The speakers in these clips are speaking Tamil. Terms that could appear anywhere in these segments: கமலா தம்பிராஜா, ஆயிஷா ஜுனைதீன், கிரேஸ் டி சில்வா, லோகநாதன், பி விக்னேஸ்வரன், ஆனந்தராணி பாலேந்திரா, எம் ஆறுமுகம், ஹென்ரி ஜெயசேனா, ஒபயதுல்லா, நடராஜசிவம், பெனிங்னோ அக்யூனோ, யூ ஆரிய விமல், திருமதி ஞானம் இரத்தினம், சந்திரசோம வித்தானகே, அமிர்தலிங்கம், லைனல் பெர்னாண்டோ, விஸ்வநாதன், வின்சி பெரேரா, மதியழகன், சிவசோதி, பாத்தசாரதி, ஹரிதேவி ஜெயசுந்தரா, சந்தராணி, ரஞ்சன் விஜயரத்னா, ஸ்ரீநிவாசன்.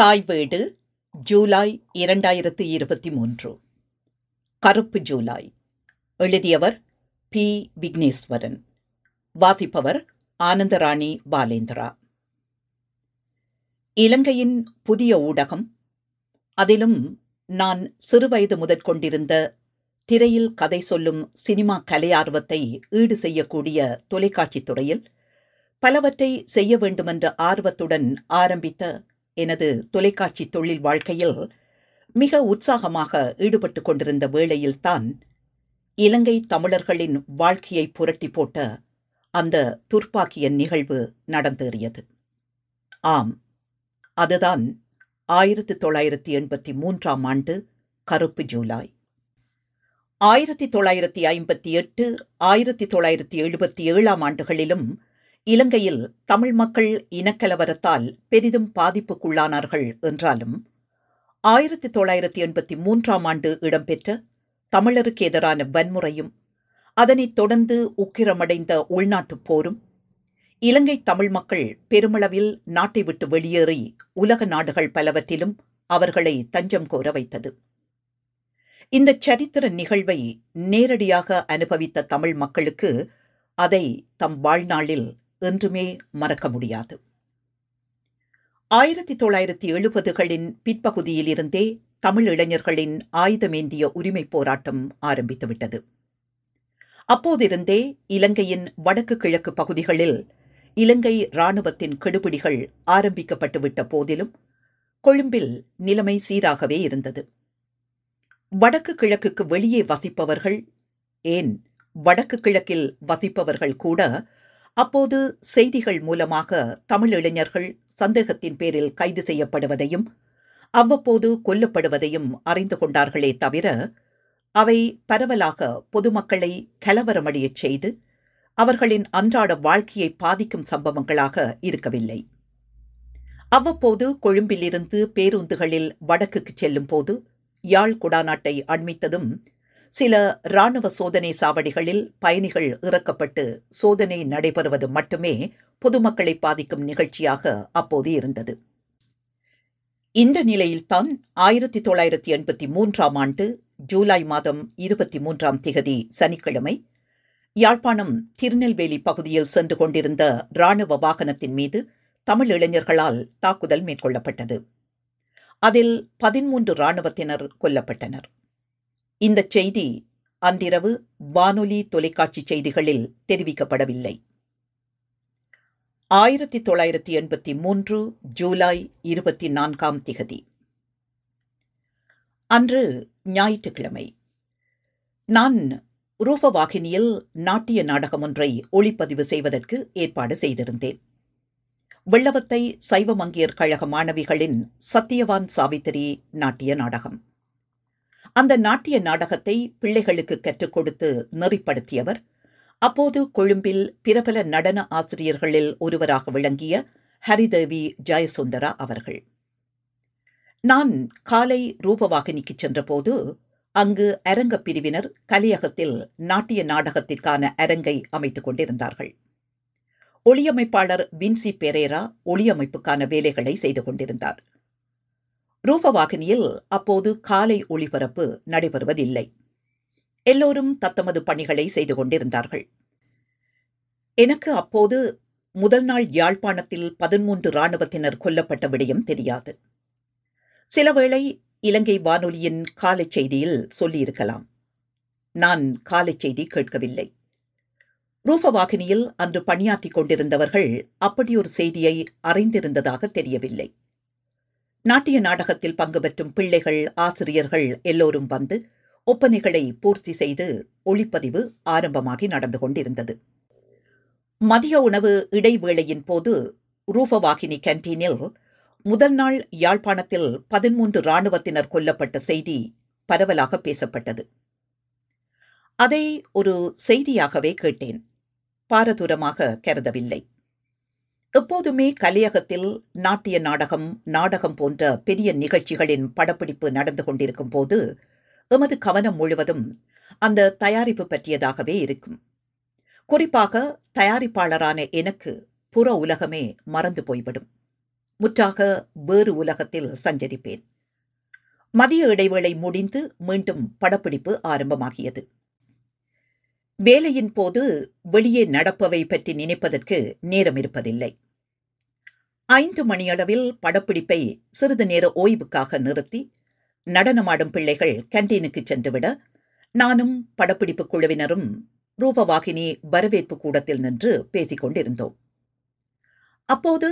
தாய் வீடு ஜூலை 2023. கருப்பு ஜூலை. எழுதியவர் பி விக்னேஸ்வரன். வாசிப்பவர் ஆனந்தராணி பாலேந்திரா. இலங்கையின் புதிய ஊடகம், அதிலும் நான் சிறுவயது முதற்கொண்டிருந்த திரையில் கதை சொல்லும் சினிமா கலையார்வத்தை ஈடு செய்யக்கூடிய தொலைக்காட்சி துறையில் பலவற்றை செய்ய வேண்டுமென்ற ஆர்வத்துடன் ஆரம்பித்த எனது தொலைக்காட்சி தொழில் வாழ்க்கையில் மிக உற்சாகமாக ஈடுபட்டு கொண்டிருந்த வேளையில்தான் இலங்கை தமிழர்களின் வாழ்க்கையை புரட்டி போட்ட அந்த துர்ப்பாக்கிய நிகழ்வு நடந்தேறியது. ஆம், அதுதான் 1983 கருப்பு ஜூலை. 1958 1977 இலங்கையில் தமிழ் மக்கள் இனக்கலவரத்தால் பெரிதும் பாதிப்புக்குள்ளானார்கள் என்றாலும் 1983 இடம்பெற்ற தமிழருக்கு எதிரான வன்முறையும் அதனைத் தொடர்ந்து உக்கிரமடைந்த உள்நாட்டுப் போரும் இலங்கை தமிழ் மக்கள் பெருமளவில் நாட்டை விட்டு வெளியேறி உலக நாடுகள் பலவற்றிலும் அவர்களை தஞ்சம் கோர வைத்தது. இந்த சரித்திர நிகழ்வை நேரடியாக அனுபவித்த தமிழ் மக்களுக்கு அதை தம் வாழ்நாளில் என்றுமே மறக்க முடியாது. 1970களின் பிற்பகுதியிலிருந்தே தமிழ் இளைஞர்களின் ஆயுதமேந்திய உரிமை போராட்டம் ஆரம்பித்துவிட்டது. அப்போதிருந்தே இலங்கையின் வடக்கு கிழக்கு பகுதிகளில் இலங்கை இராணுவத்தின் கெடுபிடிகள் ஆரம்பிக்கப்பட்டுவிட்ட போதிலும் கொழும்பில் நிலைமை சீராகவே இருந்தது. வடக்கு கிழக்குக்கு வெளியே வசிப்பவர்கள், ஏன் வடக்கு கிழக்கில் வசிப்பவர்கள் கூட அப்போது செய்திகள் மூலமாக தமிழ் இளைஞர்கள் சந்தேகத்தின் பேரில் கைது செய்யப்படுவதையும் அவ்வப்போது கொல்லப்படுவதையும் அறிந்து கொண்டார்களே தவிர அவை பரவலாக பொதுமக்களை கலவரமடையச் செய்து அவர்களின் அன்றாட வாழ்க்கையை பாதிக்கும் சம்பவங்களாக இருக்கவில்லை. அவ்வப்போது கொழும்பிலிருந்து பேருந்துகளில் வடக்குக்கு செல்லும் போது யாழ் குடாநாட்டை அண்மித்ததும் சில இராணுவ சோதனை சாவடிகளில் பயணிகள் இறக்கப்பட்டு சோதனை நடைபெறுவது மட்டுமே பொதுமக்களை பாதிக்கும் நிகழ்ச்சியாக அப்போது இருந்தது. இந்த நிலையில்தான் 1983 ஜூலை மாதம் 23 சனிக்கிழமை யாழ்ப்பாணம் திருநெல்வேலி பகுதியில் சென்று கொண்டிருந்த இராணுவ வாகனத்தின் மீது தமிழ் இளைஞர்களால் தாக்குதல் மேற்கொள்ளப்பட்டது. அதில் 13 இராணுவத்தினர் கொல்லப்பட்டனர். இந்த செய்தி அன்றிரவு வானொலி தொலைக்காட்சி செய்திகளில் தெரிவிக்கப்படவில்லை. 1983 ஜூலை 24. அன்று ஞாயிற்றுக்கிழமை நான் ரூபவாகினியில் நாட்டிய நாடகம் ஒன்றை ஒளிப்பதிவு செய்வதற்கு ஏற்பாடு செய்திருந்தேன். வெள்ளவத்தை சைவ மங்கையர் கழக மாணவிகளின் சத்தியவான் சாவித்திரி நாட்டிய நாடகம். அந்த நாட்டிய நாடகத்தை பிள்ளைகளுக்கு கற்றுக் கொடுத்து நெறிப்படுத்தியவர் அப்போது கொழும்பில் பிரபல நடன ஆசிரியர்களில் ஒருவராக விளங்கிய ஹரிதேவி ஜெயசுந்தரா அவர்கள். நான் காலை ரூபவாகினிக்கு சென்றபோது அங்கு அரங்க பிரிவினர் கலையகத்தில் நாட்டிய நாடகத்திற்கான அரங்கை அமைத்துக் கொண்டிருந்தார்கள். ஒளியமைப்பாளர் வின்சி பெரேரா ஒளியமைப்புக்கான வேலைகளை செய்து கொண்டிருந்தார். ரூபவாகினியில் அப்போது காலை ஒளிபரப்பு நடைபெறுவதில்லை. எல்லோரும் தத்தமது பணிகளை செய்து கொண்டிருந்தார்கள். எனக்கு அப்போது முதல் நாள் யாழ்ப்பாணத்தில் 13 இராணுவத்தினர் கொல்லப்பட்ட விடயம் தெரியாது. சிலவேளை இலங்கை வானொலியின் காலை செய்தியில் சொல்லியிருக்கலாம். நான் காலை செய்தி கேட்கவில்லை. ரூபவாகினியில் அன்று பணியாற்றி கொண்டிருந்தவர்கள் அப்படியொரு செய்தியை அறிந்திருந்ததாக தெரியவில்லை. நாட்டிய நாடகத்தில் பங்கு பெற்றும் பிள்ளைகள், ஆசிரியர்கள் எல்லோரும் வந்து ஒப்பனைகளை பூர்த்தி செய்து ஒளிப்பதிவு ஆரம்பமாகி நடந்து கொண்டிருந்தது. மதிய உணவு இடைவேளையின் போது ரூபவாகினி கேன்டீனில் முதல் நாள் யாழ்ப்பாணத்தில் 13 இராணுவத்தினர் கொல்லப்பட்ட செய்தி பரவலாக பேசப்பட்டது. அதை ஒரு செய்தியாகவே கேட்டேன், பாரதூரமாக கருதவில்லை. எப்போதுமே கலையகத்தில் நாட்டிய நாடகம், நாடகம் போன்ற பெரிய நிகழ்ச்சிகளின் படப்பிடிப்பு நடந்து கொண்டிருக்கும் போது எமது கவனம் முழுவதும் அந்த தயாரிப்பு பற்றியதாகவே இருக்கும். குறிப்பாக தயாரிப்பாளரான எனக்கு புற உலகமே மறந்து போய்விடும். முற்றாக வேறு உலகத்தில் சஞ்சரிப்பேன். மதிய இடைவேளை முடிந்து மீண்டும் படப்பிடிப்பு ஆரம்பமாகியது. வேலையின் போது வெளியே நடப்பவை பற்றி நினைப்பதற்கு நேரம் இருப்பதில்லை. 5 மணியளவில் படப்பிடிப்பை சிறிது நேர ஓய்வுக்காக நிறுத்தி நடனமாடும் பிள்ளைகள் கேன்டீனுக்கு சென்றுவிட நானும் படப்பிடிப்பு குழுவினரும் ரூபவாகினி வரவேற்பு கூடத்தில் நின்று பேசிக்கொண்டிருந்தோம். அப்போது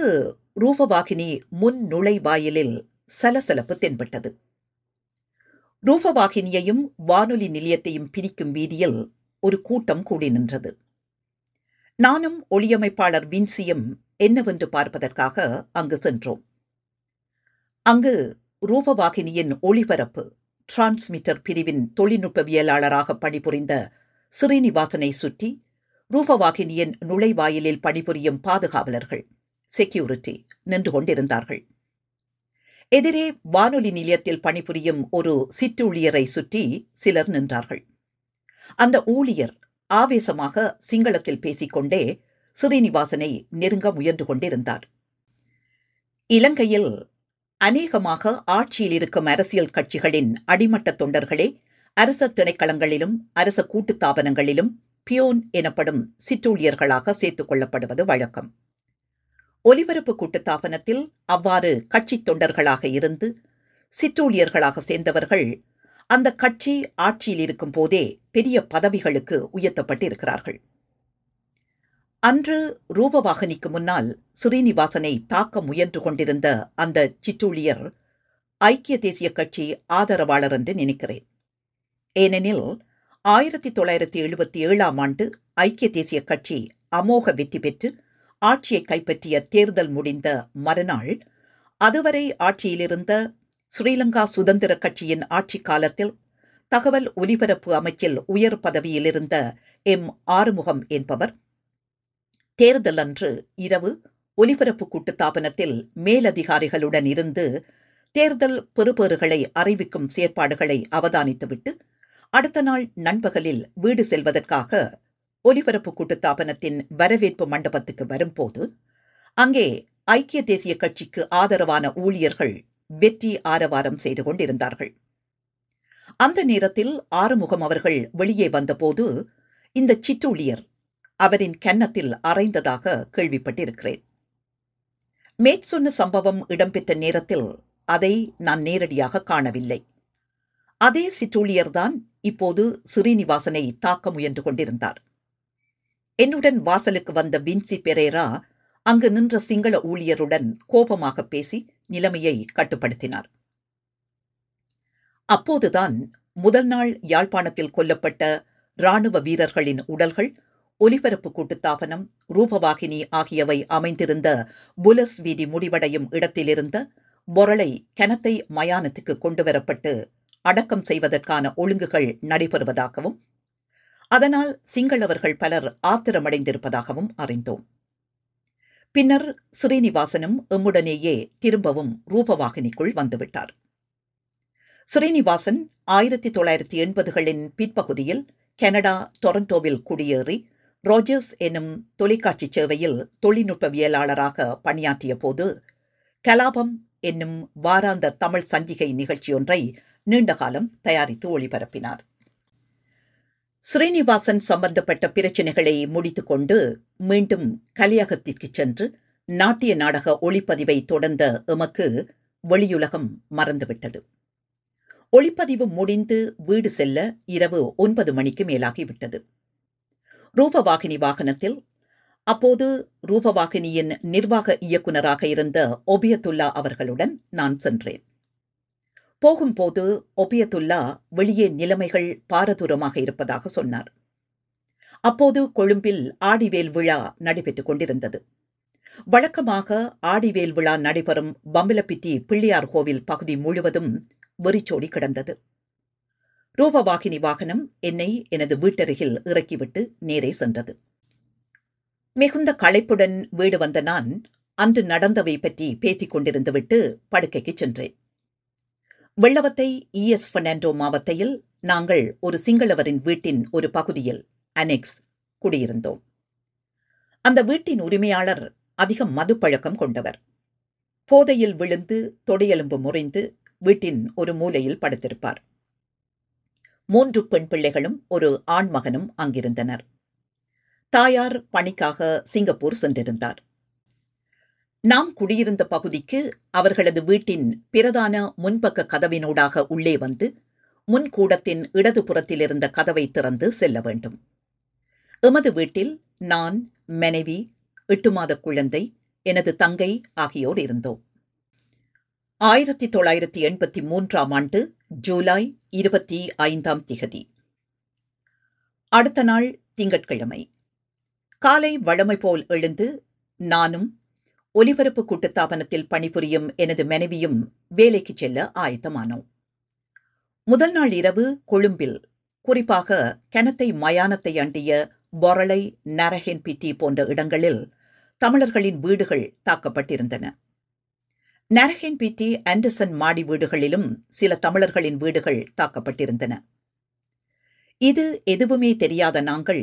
ரூபவாகினி முன் நுழைவாயிலில் சலசலப்பு தென்பட்டது. ரூபவாகினியையும் வானொலி நிலையத்தையும் பிரிக்கும் வீதியில் ஒரு கூட்டம் கூடி நின்றது. நானும் ஒளியமைப்பாளர் வின்சியும் என்னவென்று பார்ப்பதற்காக அங்கு சென்றோம். அங்கு ரூபவாகினியின் ஒளிபரப்பு டிரான்ஸ்மிட்டர் பிரிவின் தொழில்நுட்பவியலாளராக பணிபுரிந்த ஸ்ரீநிவாசனை சுற்றி ரூபவாகினியின் நுழைவாயிலில் பணிபுரியும் பாதுகாவலர்கள் செக்யூரிட்டி நின்று கொண்டிருந்தார்கள். எதிரே வானொலி நிலையத்தில் பணிபுரியும் ஒரு சிற்றூழியரை சுற்றி சிலர் நின்றார்கள். அந்த ஊழியர் ஆவேசமாக சிங்களத்தில் பேசிக்கொண்டே ஸ்ரீநிவாசனை நெருங்க முயன்று கொண்டிருந்தார். இலங்கையில் அநேகமாக ஆட்சியில் இருக்கும் அரசியல் கட்சிகளின் அடிமட்ட தொண்டர்களே அரச திணைக்களங்களிலும் அரச கூட்டுத்தாபனங்களிலும் பியோன் எனப்படும் சிற்றூழியர்களாக சேர்த்துக் கொள்ளப்படுவது வழக்கம். ஒலிபரப்பு கூட்டுத்தாபனத்தில் அவ்வாறு கட்சி தொண்டர்களாக இருந்து சிற்றூழியர்களாக சேர்ந்தவர்கள் அந்த கட்சி ஆட்சியில் இருக்கும் போதே பெரிய பதவிகளுக்கு உயர்த்தப்பட்டிருக்கிறார்கள். அன்று ரூபவாகினிக்கு முன்னால் ஸ்ரீநிவாசனை தாக்க முயன்று கொண்டிருந்த அந்த சிற்றூழியர் ஐக்கிய தேசிய கட்சி ஆதரவாளர் என்று நினைக்கிறேன். ஏனெனில் 1977 ஐக்கிய தேசிய கட்சி அமோக வெற்றி பெற்று ஆட்சியை கைப்பற்றிய தேர்தல் முடிந்த மறுநாள் அதுவரை ஆட்சியிலிருந்த ஸ்ரீலங்கா சுதந்திர கட்சியின் ஆட்சி காலத்தில் தகவல் ஒலிபரப்பு அமைச்சில் உயர் பதவியிலிருந்த எம் ஆறுமுகம் என்பவர் தேர்தல் அன்று இரவு ஒலிபரப்பு கூட்டுத்தாபனத்தில் மேலதிகாரிகளுடன் இருந்து தேர்தல் பெறுபேறுகளை அறிவிக்கும் செயற்பாடுகளை அவதானித்துவிட்டு அடுத்த நாள் நண்பகலில் வீடு செல்வதற்காக ஒலிபரப்பு கூட்டுத்தாபனத்தின் வரவேற்பு மண்டபத்துக்கு வரும்போது அங்கே ஐக்கிய தேசிய கட்சிக்கு ஆதரவான ஊழியர்கள் வெற்றி ஆரவாரம் செய்து கொண்டிருந்தார்கள். அந்த நேரத்தில் ஆறுமுகம் அவர்கள் வெளியே வந்தபோது இந்த சிற்றூழியர் அவரின் கன்னத்தில் அறைந்ததாக கேள்விப்பட்டிருக்கிறேன். மேற்சொன்ன சம்பவம் இடம்பெற்ற நேரத்தில் அதை நான் நேரடியாக காணவில்லை. அதே சிற்றூழியர்தான் இப்போது ஸ்ரீநிவாசனை தாக்க முயன்று கொண்டிருந்தார். என்னுடன் வாசலுக்கு வந்த வின்சி பெரேரா அங்கு நின்ற சிங்கள ஊழியருடன் கோபமாக பேசி நிலைமையை கட்டுப்படுத்தினார். அப்போதுதான் முதல் நாள் யாழ்ப்பாணத்தில் கொல்லப்பட்ட இராணுவ வீரர்களின் உடல்கள் ஒலிபரப்பு கூட்டுத்தாபனம் ரூபவாகினி ஆகியவை அமைந்திருந்த புலஸ் வீதி முடிவடையும் இடத்திலிருந்த பொரளை கனத்தை மயானத்துக்கு கொண்டுவரப்பட்டு அடக்கம் செய்வதற்கான ஒழுங்குகள் நடைபெறுவதாகவும் அதனால் சிங்களவர்கள் பலர் ஆத்திரமடைந்திருப்பதாகவும் அறிந்தோம். பின்னர் ஸ்ரீநிவாசனும் எம்முடனேயே திரும்பவும் ரூபவாகினிக்குள் வந்துவிட்டார். ஸ்ரீநிவாசன் 1980களின் பிற்பகுதியில் கனடா டொரண்டோவில் குடியேறி ரோஜர்ஸ் என்னும் தொலைக்காட்சி சேவையில் தொழில்நுட்பவியலாளராக பணியாற்றிய போது கலாபம் என்னும் வாராந்த தமிழ் சஞ்சிகை நிகழ்ச்சியொன்றை நீண்டகாலம் தயாரித்து ஒளிபரப்பினார். ஸ்ரீநிவாசன் சம்பந்தப்பட்ட பிரச்சினைகளை முடித்துக்கொண்டு மீண்டும் கலையகத்திற்கு சென்று நாட்டிய நாடக ஒளிப்பதிவை தொடர்ந்த எமக்கு வெளியுலகம் மறந்துவிட்டது. ஒளிப்பதிவு முடிந்து வீடு செல்ல இரவு 9 மணிக்கு மேலாகிவிட்டது. ரூபவாகினி வாகனத்தில் அப்போது ரூபவாகினியின் நிர்வாக இயக்குநராக இருந்த ஒபயதுல்லா அவர்களுடன் நான் சென்றேன். போகும்போது ஒபயதுல்லா வெளியே நிலைமைகள் பாரதூரமாக இருப்பதாக சொன்னார். அப்போது கொழும்பில் ஆடிவேல் விழா நடைபெற்றுக் கொண்டிருந்தது. வழக்கமாக ஆடிவேல் விழா நடைபெறும் பம்பலப்பிட்டி பிள்ளையார் கோவில் பகுதி முழுவதும் வெறிச்சோடி கிடந்தது. ரூபவாகினி வாகனம் என்னை எனது வீட்டருகில் இறக்கிவிட்டு நேரே சென்றது. மிகுந்த களைப்புடன் வீடு வந்த நான் அன்று நடந்தவை பற்றி பேசிக் கொண்டிருந்துவிட்டு படுக்கைக்கு சென்றேன். வெள்ளவத்தை ES பெர்னாண்டோ மாவட்டத்தில் நாங்கள் ஒரு சிங்களவரின் வீட்டின் ஒரு பகுதியில் அனெக்ஸ் குடியிருந்தோம். அந்த வீட்டின் உரிமையாளர் அதிகம் மதுப்பழக்கம் கொண்டவர். போதையில் விழுந்து தொடையெலும்பு முறிந்து வீட்டின் ஒரு மூலையில் படுத்திருப்பார். 3 பெண் பிள்ளைகளும் ஒரு ஆண் மகனும் அங்கிருந்தனர். தாயார் பணிக்காக சிங்கப்பூர் சென்றிருந்தார். நாம் குடியிருந்த பகுதிக்கு அவர்களது வீட்டின் பிரதான முன்பக்க கதவினூடாக உள்ளே வந்து முன்கூடத்தின் இடதுபுறத்தில் இருந்த கதவை திறந்து செல்ல வேண்டும். எமது வீட்டில் நான், மனைவி, 8 மாத குழந்தை, எனது தங்கை ஆகியோர் இருந்தோம். 1983 ஜூலை 25 அடுத்த நாள் திங்கட்கிழமை காலை வழமை போல் எழுந்து நானும் ஒலிபரப்பு கூட்டுத்தாபனத்தில் பணிபுரியும் எனது மனைவியும் வேலைக்கு செல்ல ஆயத்தமானோம். முதல் நாள் இரவு கொழும்பில், குறிப்பாக கனத்தை மயானத்தை அண்டிய பொரளை, நரஹென்பிட்டி போன்ற இடங்களில் தமிழர்களின் வீடுகள் தாக்கப்பட்டிருந்தன. நரஹென்பிட்டி, ஆண்டர்சன் மாடி வீடுகளிலும் சில தமிழர்களின் வீடுகள் தாக்கப்பட்டிருந்தன. இது எதுவுமே தெரியாத நாங்கள்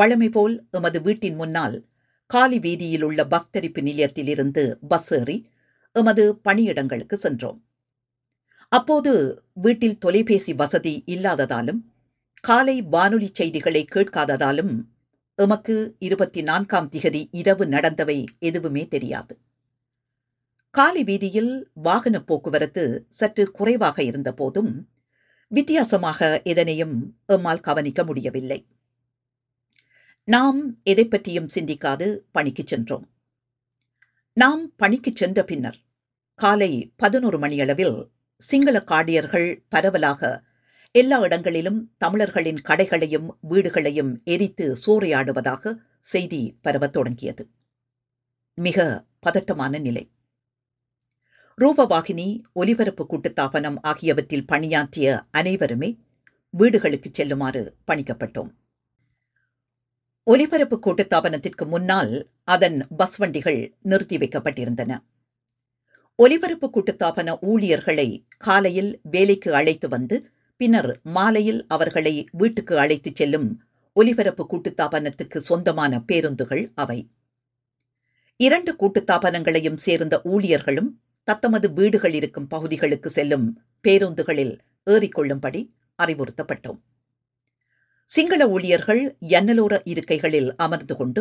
வழமை போல் எமது வீட்டின் முன்னால் காலி வீதியில் உள்ள பஸ் தெரிப்பு நிலையத்திலிருந்து பஸ் ஏறி எமது பணியிடங்களுக்கு சென்றோம். அப்போது வீட்டில் தொலைபேசி வசதி இல்லாததாலும் காலை வானொலி செய்திகளை கேட்காததாலும் எமக்கு 24 இரவு நடந்தவை எதுவுமே தெரியாது. காலி வீதியில் வாகன போக்குவரத்து சற்று குறைவாக இருந்த போதும் வித்தியாசமாக எதனையும் எம்மால் கவனிக்க முடியவில்லை. நாம் எதை பற்றியும் சிந்திக்காது பணிக்கு சென்றோம். நாம் பணிக்கு சென்ற பின்னர் காலை 11 மணியளவில் சிங்கள காடியர்கள் பரவலாக எல்லா இடங்களிலும் தமிழர்களின் கடைகளையும் வீடுகளையும் எரித்து சூறையாடுவதாக செய்தி பரவத் தொடங்கியது. மிக பதட்டமான நிலை. ரூபவாகினி, ஒலிபரப்பு கூட்டுத்தாபனம் ஆகியவற்றில் பணியாற்றிய அனைவருமே வீடுகளுக்கு செல்லுமாறு பணிக்கப்பட்டோம். ஒலிபரப்பு கூட்டுத்தாபனத்திற்கு முன்னால் அதன் பஸ் வண்டிகள் நிறுத்தி வைக்கப்பட்டிருந்தன. ஒலிபரப்பு கூட்டுத்தாபன ஊழியர்களை காலையில் வேலைக்கு அழைத்து வந்து பின்னர் மாலையில் அவர்களை வீட்டுக்கு அழைத்துச் செல்லும் ஒலிபரப்பு கூட்டுத்தாபனத்துக்கு சொந்தமான பேருந்துகள் அவை. 2 கூட்டுத்தாபனங்களையும் சேர்ந்த ஊழியர்களும் தத்தமது வீடுகள் இருக்கும் பகுதிகளுக்கு செல்லும் பேருந்துகளில் ஏறிக்கொள்ளும்படி அறிவுறுத்தப்பட்டோம். சிங்கள ஊழியர்கள் ஜன்னலோர இருக்கைகளில் அமர்ந்து கொண்டு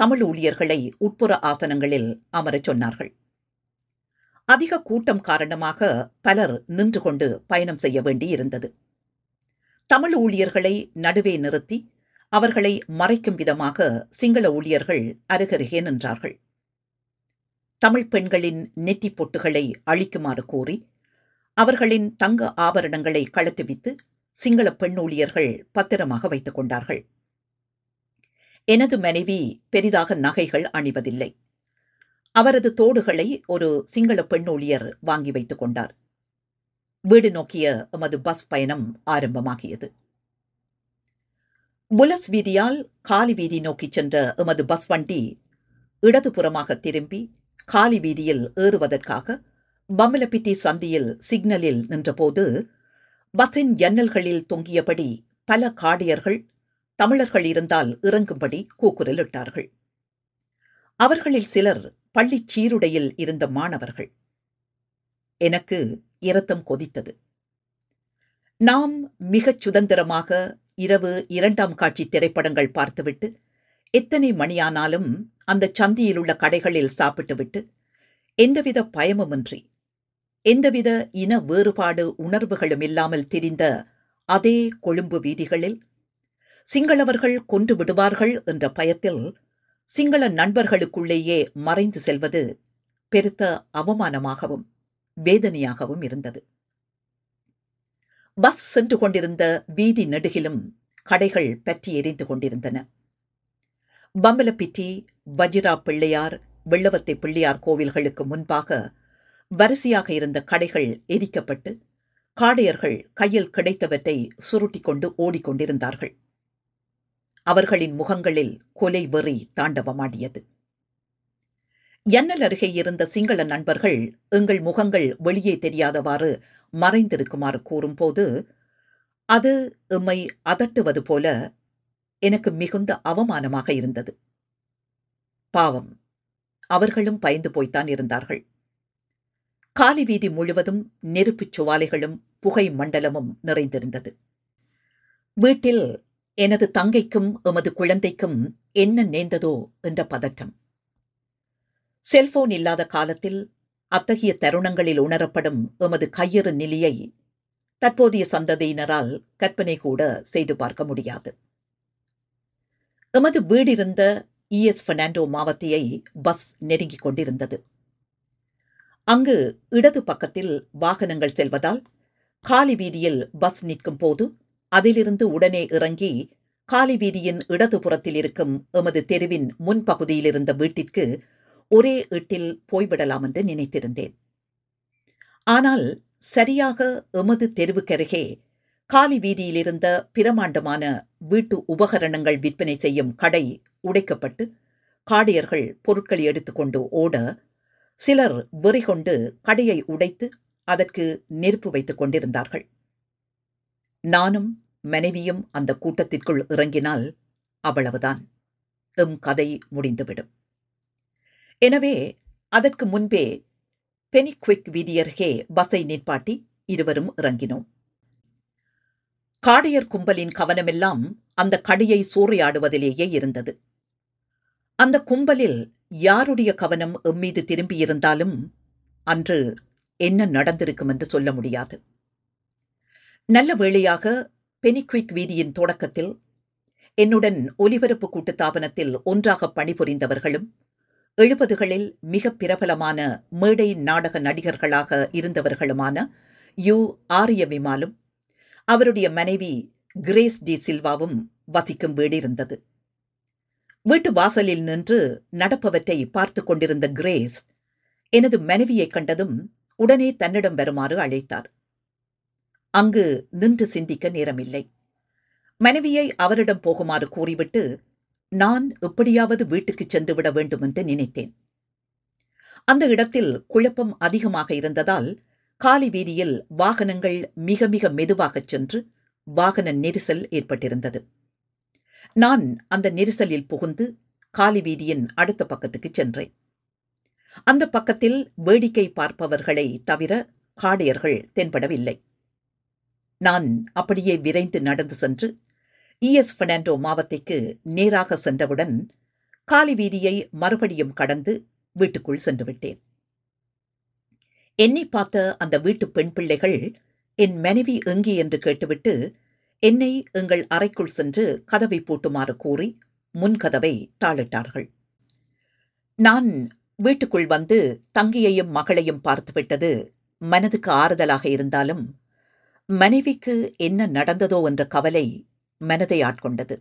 தமிழ் ஊழியர்களை உட்புற ஆசனங்களில் அமரச் சொன்னார்கள். அதிக கூட்டம் காரணமாக பலர் நின்று கொண்டு பயணம் செய்ய வேண்டியிருந்தது. தமிழ் ஊழியர்களை நடுவே நிறுத்தி அவர்களை மறைக்கும் விதமாக சிங்கள ஊழியர்கள் அருகருகே நின்றார்கள். தமிழ் பெண்களின் நெற்றி பொட்டுகளை அழிக்குமாறு கோரி அவர்களின் தங்க ஆபரணங்களை கழற்றுவித்து சிங்கள பெண் ஊழியர்கள் பத்திரமாக வைத்துக் கொண்டார்கள். எனது மனைவி பெரிதாக நகைகள் அணிவதில்லை. அவரது தோடுகளை ஒரு சிங்கள பெண் ஊழியர் வாங்கி வைத்துக் கொண்டார். வீடு நோக்கிய எமது பஸ் பயணம் ஆரம்பமாகியது. புலஸ் வீதியால் காலி வீதி நோக்கி சென்ற எமது பஸ் வண்டி இடதுபுறமாக திரும்பி காலி வீதியில் ஏறுவதற்காக பம்பலப்பிட்டி சந்தியில் சிக்னலில் நின்றபோது பஸ்ஸின் ஜன்னல்களில் தொங்கியபடி பல காடியர்கள் தமிழர்கள் இருந்தால் இறங்கும்படி கூக்குரலிட்டார்கள். அவர்களில் சிலர் பள்ளி சீருடையில் இருந்த மாணவர்கள். எனக்கு இரத்தம் கொதித்தது. நாம் மிகச் சுதந்திரமாக இரவு 2ஆம் காட்சி திரைப்படங்கள் பார்த்துவிட்டு எத்தனை மணியானாலும் அந்த சந்தியில் உள்ள கடைகளில் சாப்பிட்டுவிட்டு எந்தவித பயமுமின்றி எந்தவித இன வேறுபாடு உணர்வுகளும் இல்லாமல் திரிந்த அதே கொழும்பு வீதிகளில் சிங்களவர்கள் கொன்று விடுவார்கள் என்ற பயத்தில் சிங்கள நண்பர்களுக்குள்ளேயே மறைந்து செல்வது பெருத்த அவமானமாகவும் வேதனையாகவும் இருந்தது. பஸ் சென்று கொண்டிருந்த வீதி நெடுகிலும் கடைகள் பற்றி எரிந்து கொண்டிருந்தன. பம்பலப்பிட்டி, வஜிரா பிள்ளையார், வெள்ளவத்தை பிள்ளையார் கோவில்களுக்கு முன்பாக வரிசையாக இருந்த கடைகள் எரிக்கப்பட்டு காடையர்கள் கையில் கிடைத்தவற்றை சுருட்டிக்கொண்டு ஓடிக்கொண்டிருந்தார்கள். அவர்களின் முகங்களில் கொலை வெறி தாண்டவமாடியது. ஜன்னல் அருகே இருந்த சிங்கள நண்பர்கள் எங்கள் முகங்கள் வெளியே தெரியாதவாறு மறைந்திருக்குமாறு கூறும்போது அது எம்மை அதட்டுவது போல எனக்கு மிகுந்த அவமானமாக இருந்தது. பாவம், அவர்களும் பயந்து போய்த்தான் இருந்தார்கள். காலி வீதி முழுவதும் நெருப்புச் சுவாலைகளும் புகை மண்டலமும் நிறைந்திருந்தது. வீட்டில் எனது தங்கைக்கும் எமது குழந்தைக்கும் என்ன நேர்ந்ததோ என்ற பதற்றம். செல்போன் இல்லாத காலத்தில் அத்தகைய தருணங்களில் உணரப்படும் எமது கையிறு நிலையை தற்போதைய சந்ததியினரால் கற்பனை கூட செய்து பார்க்க முடியாது. எமது வீடிருந்த இஎஸ் பெர்னாண்டோ மாவட்டத்தை பஸ் நெருங்கிக் கொண்டிருந்தது. அங்கு இடது பக்கத்தில் வாகனங்கள் செல்வதால் காலி வீதியில் பஸ் நிற்கும் போது அதிலிருந்து உடனே இறங்கி காலி வீதியின் இடதுபுறத்தில் இருக்கும் எமது தெருவின் முன்பகுதியில் இருந்த வீட்டிற்கு ஒரே எட்டில் போய்விடலாம் என்று நினைத்திருந்தேன். ஆனால் சரியாக எமது தெருவுக்கருகே காலி வீதியிலிருந்த பிரமாண்டமான வீட்டு உபகரணங்கள் விற்பனை செய்யும் கடை உடைக்கப்பட்டு காடையர்கள் பொருட்களை எடுத்துக்கொண்டு ஓட, சிலர் வெறிகொண்டு கடையை உடைத்து அதற்கு நெருப்பு வைத்துக் கொண்டிருந்தார்கள். நானும் மனைவியும் அந்த கூட்டத்திற்குள் இறங்கினால் அவ்வளவுதான், எம் கதை முடிந்துவிடும். எனவே அதற்கு முன்பே பெனிக்விக் வீதியருகே பஸ்ஸை நிற்பாட்டி இருவரும் இறங்கினோம். காடையர் கும்பலின் கவனமெல்லாம் அந்த கடையை சூறையாடுவதிலேயே இருந்தது. அந்த கும்பலில் யாருடைய கவனம் எம்மீது திரும்பியிருந்தாலும் அன்று என்ன நடந்திருக்கும் என்று சொல்ல முடியாது. நல்ல வேளையாக பெனிக்விக் வீதியின் தொடக்கத்தில் என்னுடன் ஒலிபரப்பு கூட்டு தாபனத்தில் ஒன்றாக பணிபுரிந்தவர்களும் 70களில் மிக பிரபலமான மேடை நாடக நடிகர்களாக இருந்தவர்களுமான யூ ஆரிய விமாலும் அவருடைய மனைவி கிரேஸ் டி சில்வாவும் வசிக்கும் வீடு இருந்தது. வீட்டு வாசலில் நின்று நடப்பவற்றை பார்த்து கொண்டிருந்த கிரேஸ் எனது மனைவியை கண்டதும் உடனே தன்னிடம் வருமாறு அழைத்தார். அங்கு நின்று சிந்திக்க நேரமில்லை. மனைவியை அவரிடம் போகுமாறு கூறிவிட்டு நான் எப்படியாவது வீட்டுக்கு சென்றுவிட வேண்டும் என்று நினைத்தேன். அந்த இடத்தில் குழப்பம் அதிகமாக இருந்ததால் காலி வீதியில் வாகனங்கள் மிக மிக மெதுவாகச் சென்று வாகன நெரிசல் ஏற்பட்டிருந்தது. நான் அந்த நெரிசலில் புகுந்து காலி வீதியின் அடுத்த பக்கத்துக்கு சென்றேன். அந்த பக்கத்தில் வேடிக்கை பார்ப்பவர்களை தவிர காடையர்கள் தென்படவில்லை. நான் அப்படியே விரைந்து நடந்து சென்று இஎஸ் பெர்னாண்டோ மாவட்டத்துக்கு நேராக சென்றவுடன் காலி வீதியை மறுபடியும் கடந்து வீட்டுக்குள் சென்றுவிட்டேன். என்னை பார்த்த அந்த வீட்டு பெண் பிள்ளைகள் என் மனைவி எங்கே என்று கேட்டுவிட்டு என்னை எங்கள் அறைக்குள் சென்று கதவை பூட்டுமாறு கூறி முன்கதவை தாளிட்டார்கள். நான் வீட்டுக்குள் வந்து தங்கையையும் மகளையும் பார்த்துவிட்டது மனதுக்கு ஆறுதலாக இருந்தாலும் மனைவிக்கு என்ன நடந்ததோ என்ற கவலை மனதை ஆட்கொண்டது.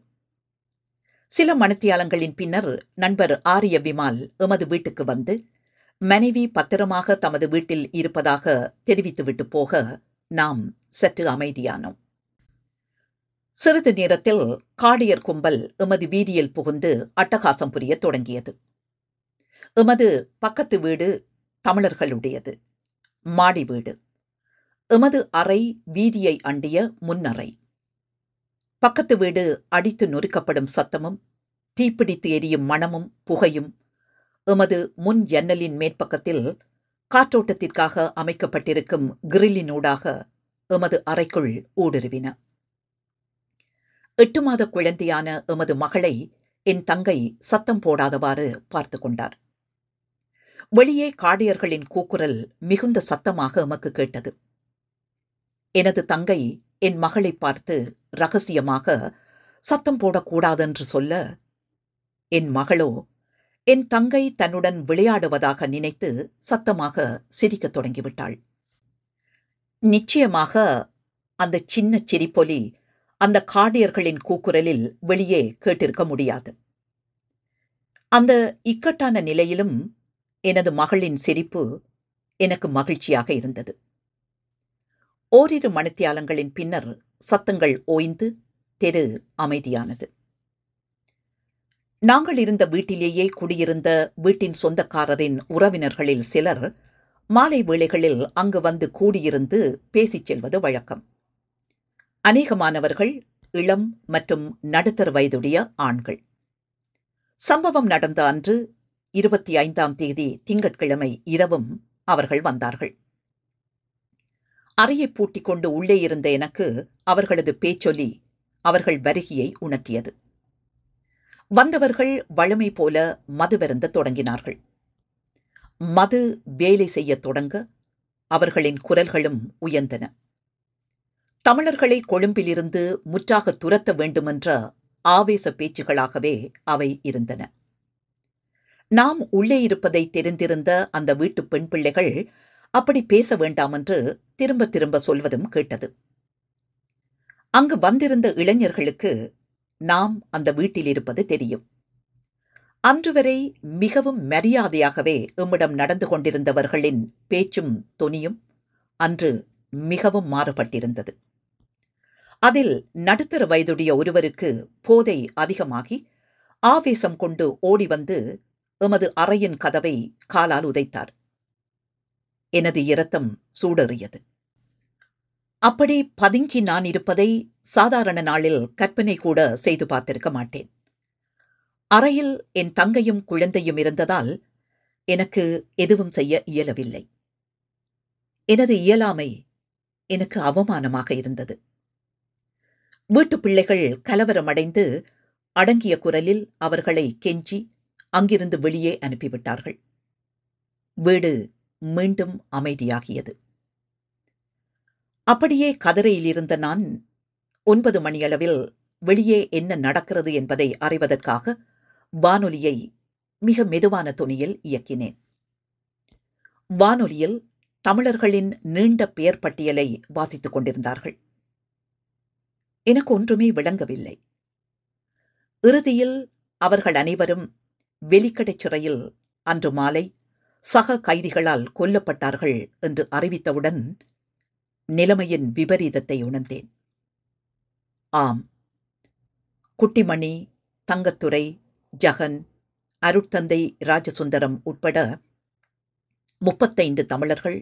சில மணித்தியாலங்களின் பின்னர் நண்பர் ஆரிய விமால் எமது வீட்டுக்கு வந்து மனைவி பத்திரமாக தமது வீட்டில் இருப்பதாக தெரிவித்துவிட்டு போக நாம் சற்று அமைதியானோம். சிறிது நேரத்தில் காடையர் கும்பல் எமது வீதியில் புகுந்து அட்டகாசம் புரிய தொடங்கியது. எமது பக்கத்து வீடு தமிழர்களுடையது மாடி வீடு. எமது அறை வீதியை அண்டிய முன்னறை. பக்கத்து வீடு அடித்து நொறுக்கப்படும் சத்தமும் தீப்பிடித்து எரியும் மணமும் புகையும் எமது முன் ஜன்னலின் மேற்பக்கத்தில் காற்றோட்டத்திற்காக அமைக்கப்பட்டிருக்கும் கிரில்லினூடாக எமது அறைக்குள் ஊடுருவின. 8 மாத குழந்தையான எமது மகளை என் தங்கை சத்தம் போடாதவாறு பார்த்து கொண்டார். வெளியே காடையர்களின் கூக்குரல் மிகுந்த சத்தமாக எமக்கு கேட்டது. எனது தங்கை என் மகளை பார்த்து ரகசியமாக சத்தம் போடக்கூடாதென்று சொல்ல, என் மகளோ என் தங்கை தன்னுடன் விளையாடுவதாக நினைத்து சத்தமாக சிரிக்கத் தொடங்கிவிட்டாள். நிச்சயமாக அந்த சின்ன சிரிப்பொலி அந்த காடையர்களின் கூக்குரலில் வெளியே கேட்டிருக்க முடியாது. அந்த இக்கட்டான நிலையிலும் எனது மகளின் சிரிப்பு எனக்கு மகிழ்ச்சியாக இருந்தது. ஓரிரு மணித்தியாலங்களின் பின்னர் சத்தங்கள் ஓய்ந்து தெரு அமைதியானது. நாங்கள் இருந்த வீட்டிலேயே குடியிருந்த வீட்டின் சொந்தக்காரரின் உறவினர்களில் சிலர் மாலை வேளைகளில் அங்கு வந்து கூடியிருந்து பேசிச் செல்வது வழக்கம். அநேகமானவர்கள் இளம் மற்றும் நடுத்தர வயதுடைய ஆண்கள். சம்பவம் நடந்த அன்று 25ஆம் தேதி திங்கட்கிழமை இரவும் அவர்கள் வந்தார்கள். அறையை பூட்டிக் கொண்டு உள்ளே இருந்த எனக்கு அவர்களது பேச்சொலி அவர்கள் வருகையை உணர்த்தியது. வந்தவர்கள் வழமை போல மதுவருந்த தொடங்கினார்கள். மது வேலை செய்ய தொடங்க அவர்களின் குரல்களும் உயர்ந்தன. தமிழர்களை கொழும்பிலிருந்து முற்றாக துரத்த வேண்டுமென்ற ஆவேச பேச்சுகளாகவே அவை இருந்தன. நாம் உள்ளே இருப்பதை தெரிந்திருந்த அந்த வீட்டு பெண் பிள்ளைகள் அப்படி பேச வேண்டாம் என்று திரும்ப திரும்ப சொல்வதும் கேட்டது. அங்கு வந்திருந்த இளைஞர்களுக்கு நாம் அந்த வீட்டில் இருப்பது தெரியும். அன்று வரை மிகவும் மரியாதையாகவே எம்மிடம் நடந்து கொண்டிருந்தவர்களின் பேச்சும் தொனியும் அன்று மிகவும் மாறுபட்டிருந்தது. அதில் நடுத்தர வயதுடைய ஒருவருக்கு போதை அதிகமாகி ஆவேசம் கொண்டு ஓடி வந்து எமது அறையின் கதவை காலால் உதைத்தார். எனது இரத்தம் சூடறியது. அப்படி பதுங்கி நான் இருப்பதை சாதாரண நாளில் கற்பனை கூட செய்து பார்த்திருக்க மாட்டேன். அறையில் என் தங்கையும் குழந்தையும் இருந்ததால் எனக்கு எதுவும் செய்ய இயலவில்லை. எனது இயலாமை எனக்கு அவமானமாக இருந்தது. வீட்டு பிள்ளைகள் கலவரமடைந்து அடங்கிய குரலில் அவர்களை கெஞ்சி அங்கிருந்து வெளியே அனுப்பிவிட்டார்கள். வீடு மீண்டும் அமைதியாகியது. அப்படியே கதிரையில் இருந்த நான் 9 மணியளவில் வெளியே என்ன நடக்கிறது என்பதை அறிவதற்காக வானொலியை மிக மெதுவான தொனியில் இயக்கினேன். வானொலியில் தமிழர்களின் நீண்ட பெயர் பட்டியலை வாசித்துக் கொண்டிருந்தார்கள். எனக்கு ஒன்றுமே விளங்கவில்லை. இறுதியில் அவர்கள் அனைவரும் வெளிக்கடை சிறையில் அன்று மாலை சக கைதிகளால் கொல்லப்பட்டார்கள் என்று அறிவித்தவுடன் நிலைமையின் விபரீதத்தை உணர்ந்தேன். ஆம், குட்டிமணி, தங்கத்துறை, ஜகன், அருட்தந்தை ராஜசுந்தரம் உட்பட 35 தமிழர்கள்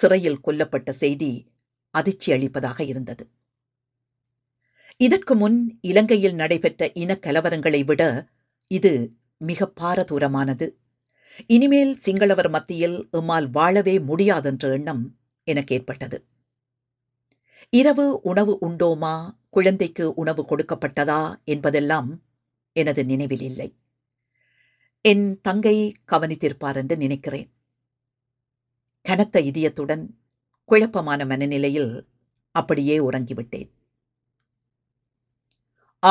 சிறையில் கொல்லப்பட்ட செய்தி அதிர்ச்சி அளிப்பதாக இருந்தது. இதற்கு முன் இலங்கையில் நடைபெற்ற இனக்கலவரங்களை விட இது மிக பாரதூரமானது. இனிமேல் சிங்களவர் மத்தியில் எம்மால் வாழவே முடியாதென்ற எண்ணம் எனக்கு ஏற்பட்டது. இரவு உணவு உண்டோமா, குழந்தைக்கு உணவு கொடுக்கப்பட்டதா என்பதெல்லாம் எனது நினைவில் இல்லை. என் தங்கை கவனித்திருப்பார் என்று நினைக்கிறேன். கனத்த இதயத்துடன் குழப்பமான மனநிலையில் அப்படியே உறங்கிவிட்டேன்.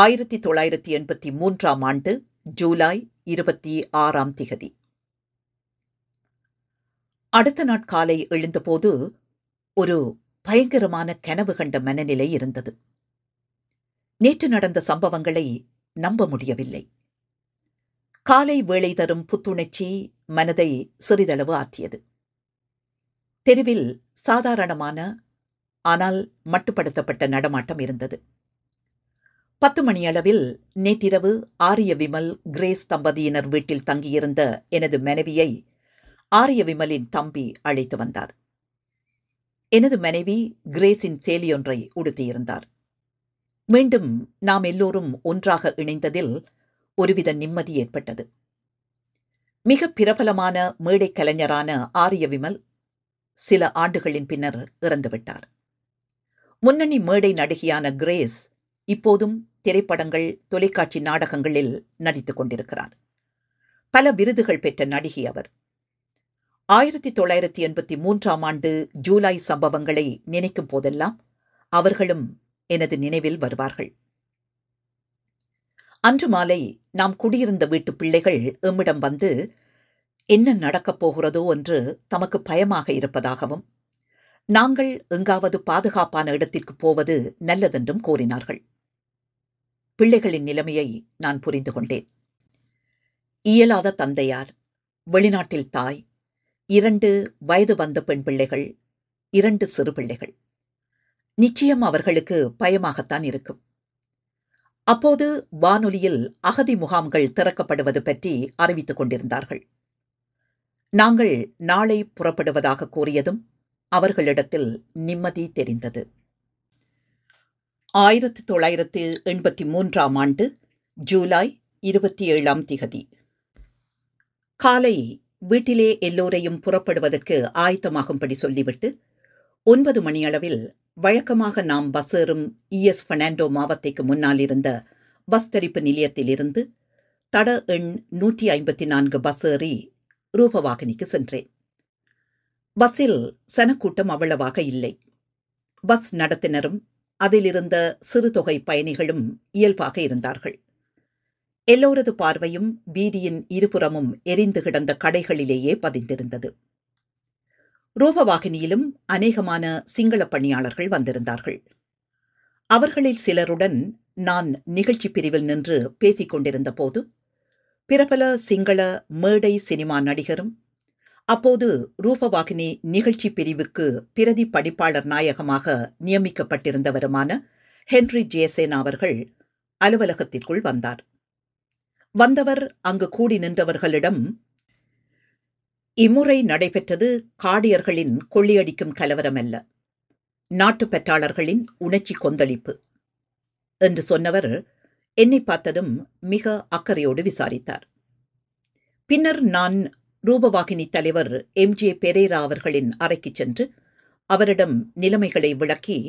1983 ஜூலை 26 அடுத்த நாள் காலை எழுந்தபோது ஒரு பயங்கரமான கனவு கண்ட மனநிலை இருந்தது. நேற்று நடந்த சம்பவங்களை நம்ப முடியவில்லை. காலை வேளை தரும் புத்துணர்ச்சி மனதை சிறிதளவு ஆற்றியது. தெருவில் சாதாரணமான ஆனால் மட்டுப்படுத்தப்பட்ட நடமாட்டம் இருந்தது. 10 மணியளவில் நேற்றிரவு ஆரிய விமல் கிரேஸ் தம்பதியினர் வீட்டில் தங்கியிருந்த எனது மனைவியை ஆரிய விமலின் தம்பி அழைத்து வந்தார். எனது மனைவி கிரேஸின் சேலியொன்றை உடுத்தியிருந்தார். மீண்டும் நாம் எல்லோரும் ஒன்றாக இணைந்ததில் ஒருவித நிம்மதி ஏற்பட்டது. மிக பிரபலமான மேடை கலைஞரான ஆரிய விமல் சில ஆண்டுகளின் பின்னர் இறந்துவிட்டார். முன்னணி மேடை நடிகையான கிரேஸ் இப்போதும் திரைப்படங்கள், தொலைக்காட்சி நாடகங்களில் நடித்துக் கொண்டிருக்கிறார். பல விருதுகள் பெற்ற நடிகை அவர். 1983 ஜூலை சம்பவங்களை நினைக்கும் போதெல்லாம் அவர்களும் எனது நினைவில் வருவார்கள். அன்று மாலை நாம் குடியிருந்த வீட்டு பிள்ளைகள் எம்மிடம் வந்து என்ன நடக்கப் போகிறதோ என்று தமக்கு பயமாக இருப்பதாகவும் நாங்கள் எங்காவது பாதுகாப்பான இடத்திற்கு போவது நல்லதென்றும் கோரினார்கள். பிள்ளைகளின் நிலைமையை நான் புரிந்து கொண்டேன். இயலாத தந்தையார், வெளிநாட்டில் தாய், 2 வயது வந்த பெண் பிள்ளைகள், 2 சிறு பிள்ளைகள். நிச்சயம் அவர்களுக்கு பயமாகத்தான் இருக்கும். அப்போது வானொலியில் அகதி முகாம்கள் திறக்கப்படுவது பற்றி அறிவித்துக் கொண்டிருந்தார்கள். நாங்கள் நாளை புறப்படுவதாக கூறியதும் அவர்களிடத்தில் நிம்மதி தெரிந்தது. 1983 ஜூலை 27 காலை வீட்டிலே எல்லோரையும் புறப்படுவதற்கு ஆயத்தமாகும்படி சொல்லிவிட்டு 9 மணியளவில் வழக்கமாக நாம் பஸ் ஏறும் இஎஸ் பெர்னாண்டோ மாவத்தைக்கு முன்னால் இருந்த பஸ் தரிப்பு நிலையத்திலிருந்து தட எண் 154 பஸ் ஏறி ரூபவாகினிக்கு சென்றேன். பஸ்ஸில் சனக்கூட்டம் அவ்வளவாக இல்லை. பஸ் நடத்தினரும் அதிலிருந்த சிறு தொகை பயணிகளும் இயல்பாக இருந்தார்கள். எல்லோரது பார்வையும் வீதியின் இருபுறமும் எரிந்து கிடந்த கடைகளிலேயே பதிந்திருந்தது. ரூபவாகினியிலும் அநேகமான சிங்கள பணியாளர்கள் வந்திருந்தார்கள். அவர்களில் சிலருடன் நான் நிகழ்ச்சி பிரிவில் நின்று பேசிக் கொண்டிருந்த போது பிரபல சிங்கள மேடை சினிமா நடிகரும் அப்போது ரூபவாகினி நிகழ்ச்சி பிரிவுக்கு பிரதி படிப்பாளர் நாயகமாக நியமிக்கப்பட்டிருந்தவருமான ஹென்ரி ஜெயசேனா அவர்கள் அலுவலகத்திற்குள் வந்தார். வந்தவர் அங்கு கூடி நின்றவர்களிடம், இம்முறை நடைபெற்றது காடியர்களின் கொள்ளையடிக்கும் கலவரம் அல்ல, நாட்டுப்பற்றாளர்களின் உணர்ச்சி கொந்தளிப்பு என்று சொன்னவர் என்னை பார்த்ததும் மிக அக்கறையோடு விசாரித்தார். பின்னர் நான் ரூபவாகினி தலைவர் MJ பெரேரா அவர்களின் அறைக்கு சென்று அவரிடம் நிலைமைகளை விளக்கி,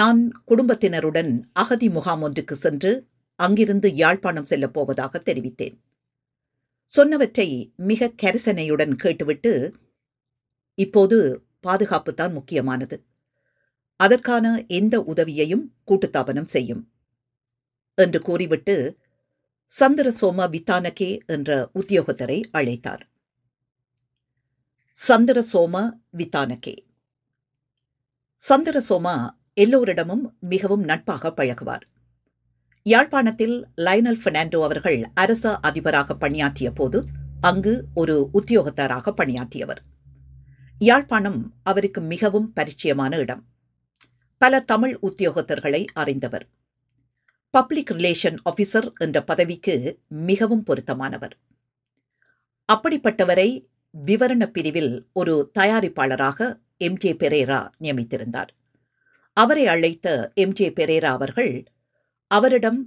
நான் குடும்பத்தினருடன் அகதி முகாம் ஒன்றுக்கு சென்று அங்கிருந்து யாழ்ப்பாணம் செல்லப் போவதாக தெரிவித்தேன். சொன்னவற்றை மிக கரிசனையுடன் கேட்டுவிட்டு, இப்போது பாதுகாப்புத்தான் முக்கியமானது, அதற்கான எந்த உதவியையும் கூட்டுத்தாபனம் செய்யும் என்று கூறிவிட்டு சந்திரசோம வித்தானகே என்ற உத்தியோகத்தரை அழைத்தார். சந்திரசோம வித்தானகே. சந்திரசோமா எல்லோரிடமும் மிகவும் நட்பாக பழகுவார். யாழ்ப்பாணத்தில் லைனல் பெர்னாண்டோ அவர்கள் அரச அதிபராக பணியாற்றிய போது அங்கு ஒரு உத்தியோகத்தராக பணியாற்றியவர். யாழ்ப்பாணம் அவருக்கு மிகவும் பரிச்சயமான இடம். பல தமிழ் உத்தியோகத்தர்களை அறிந்தவர். பப்ளிக் ரிலேஷன் ஆஃபீஸர் என்ற பதவிக்கு மிகவும் பொருத்தமானவர். அப்படிப்பட்டவரை விவரண பிரிவில் ஒரு தயாரிப்பாளராக MJ பெரேரா நியமித்திருந்தார். அவரை அழைத்த MJ பெரேரா அவர்கள் அவரிடம்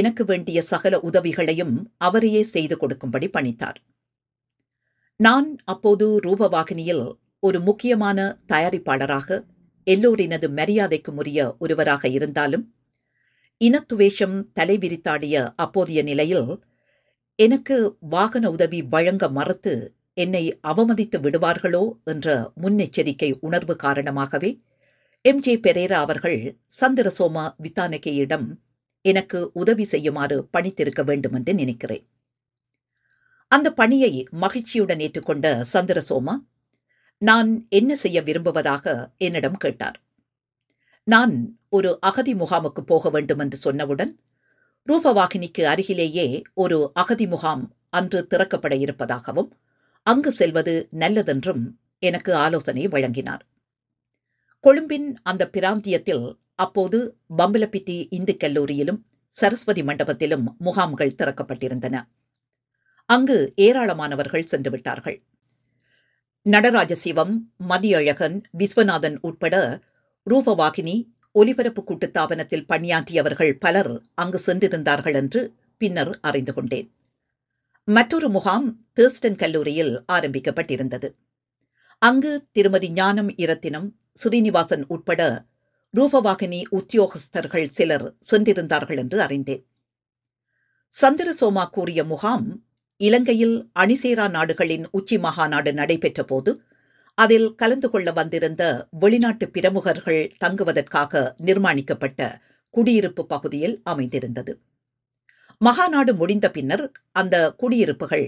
எனக்கு வேண்டிய சகல உதவிகளையும் அவரையே செய்து கொடுக்கும்படி பணித்தார். நான் அப்போது ரூபவாகினியில் ஒரு முக்கியமான தயாரிப்பாளராக எல்லோரினது மரியாதைக்குரிய ஒருவராக இருந்தாலும் இனத்துவேஷம் தலைவிரித்தாடிய அப்போதைய நிலையில் எனக்கு வாகன உதவி வழங்க மறுத்து என்னை அவமதித்து விடுவார்களோ என்ற முன்னெச்சரிக்கை உணர்வு காரணமாகவே MJ பெரேரா அவர்கள் சந்திரசோம வித்தானகேயிடம் எனக்கு உதவி செய்யுமாறு பணித்திருக்க வேண்டும் என்று நினைக்கிறேன். அந்த பணியை மகிழ்ச்சியுடன் ஏற்றுக்கொண்ட சந்திரசோமா நான் என்ன செய்ய விரும்புவதாக என்னிடம் கேட்டார். நான் ஒரு அகதி முகாமுக்கு போக வேண்டும் என்று சொன்னவுடன் ரூபவாகினிக்கு அருகிலேயே ஒரு அகதி முகாம் அன்று திறக்கப்பட இருப்பதாகவும் அங்கு செல்வது நல்லதென்றும் எனக்கு ஆலோசனை வழங்கினார். கொழும்பின் அந்த பிராந்தியத்தில் அப்போது பம்பலப்பிட்டி இந்து கல்லூரியிலும் சரஸ்வதி மண்டபத்திலும் முகாம்கள் திறக்கப்பட்டிருந்தன. அங்கு ஏராளமானவர்கள் சென்றுவிட்டார்கள். நடராஜசிவம், மதியழகன், விஸ்வநாதன் உட்பட ரூபவாகினி ஒலிபரப்பு கூட்டுத்தாபனத்தில் பணியாற்றியவர்கள் பலர் அங்கு சென்றிருந்தார்கள் என்று பின்னர் அறிந்து கொண்டேன். மற்றொரு முகாம் தேர்ஸ்டன் கல்லூரியில் ஆரம்பிக்கப்பட்டிருந்தது. அங்கு திருமதி ஞானம் இரத்தினம், ஸ்ரீநிவாசன் உட்பட ரூபவாகினி உத்தியோகஸ்தர்கள் சிலர் சென்றிருந்தார்கள் என்று அறிந்தேன். சந்திரசோமா கூறிய முகாம் இலங்கையில் அணிசேரா நாடுகளின் உச்சி மகாநாடு நடைபெற்ற போது அதில் கலந்து கொள்ள வந்திருந்த வெளிநாட்டு பிரமுகர்கள் தங்குவதற்காக நிர்மாணிக்கப்பட்ட குடியிருப்பு பகுதியில் அமைந்திருந்தது. மகாநாடு முடிந்த பின்னர் அந்த குடியிருப்புகள்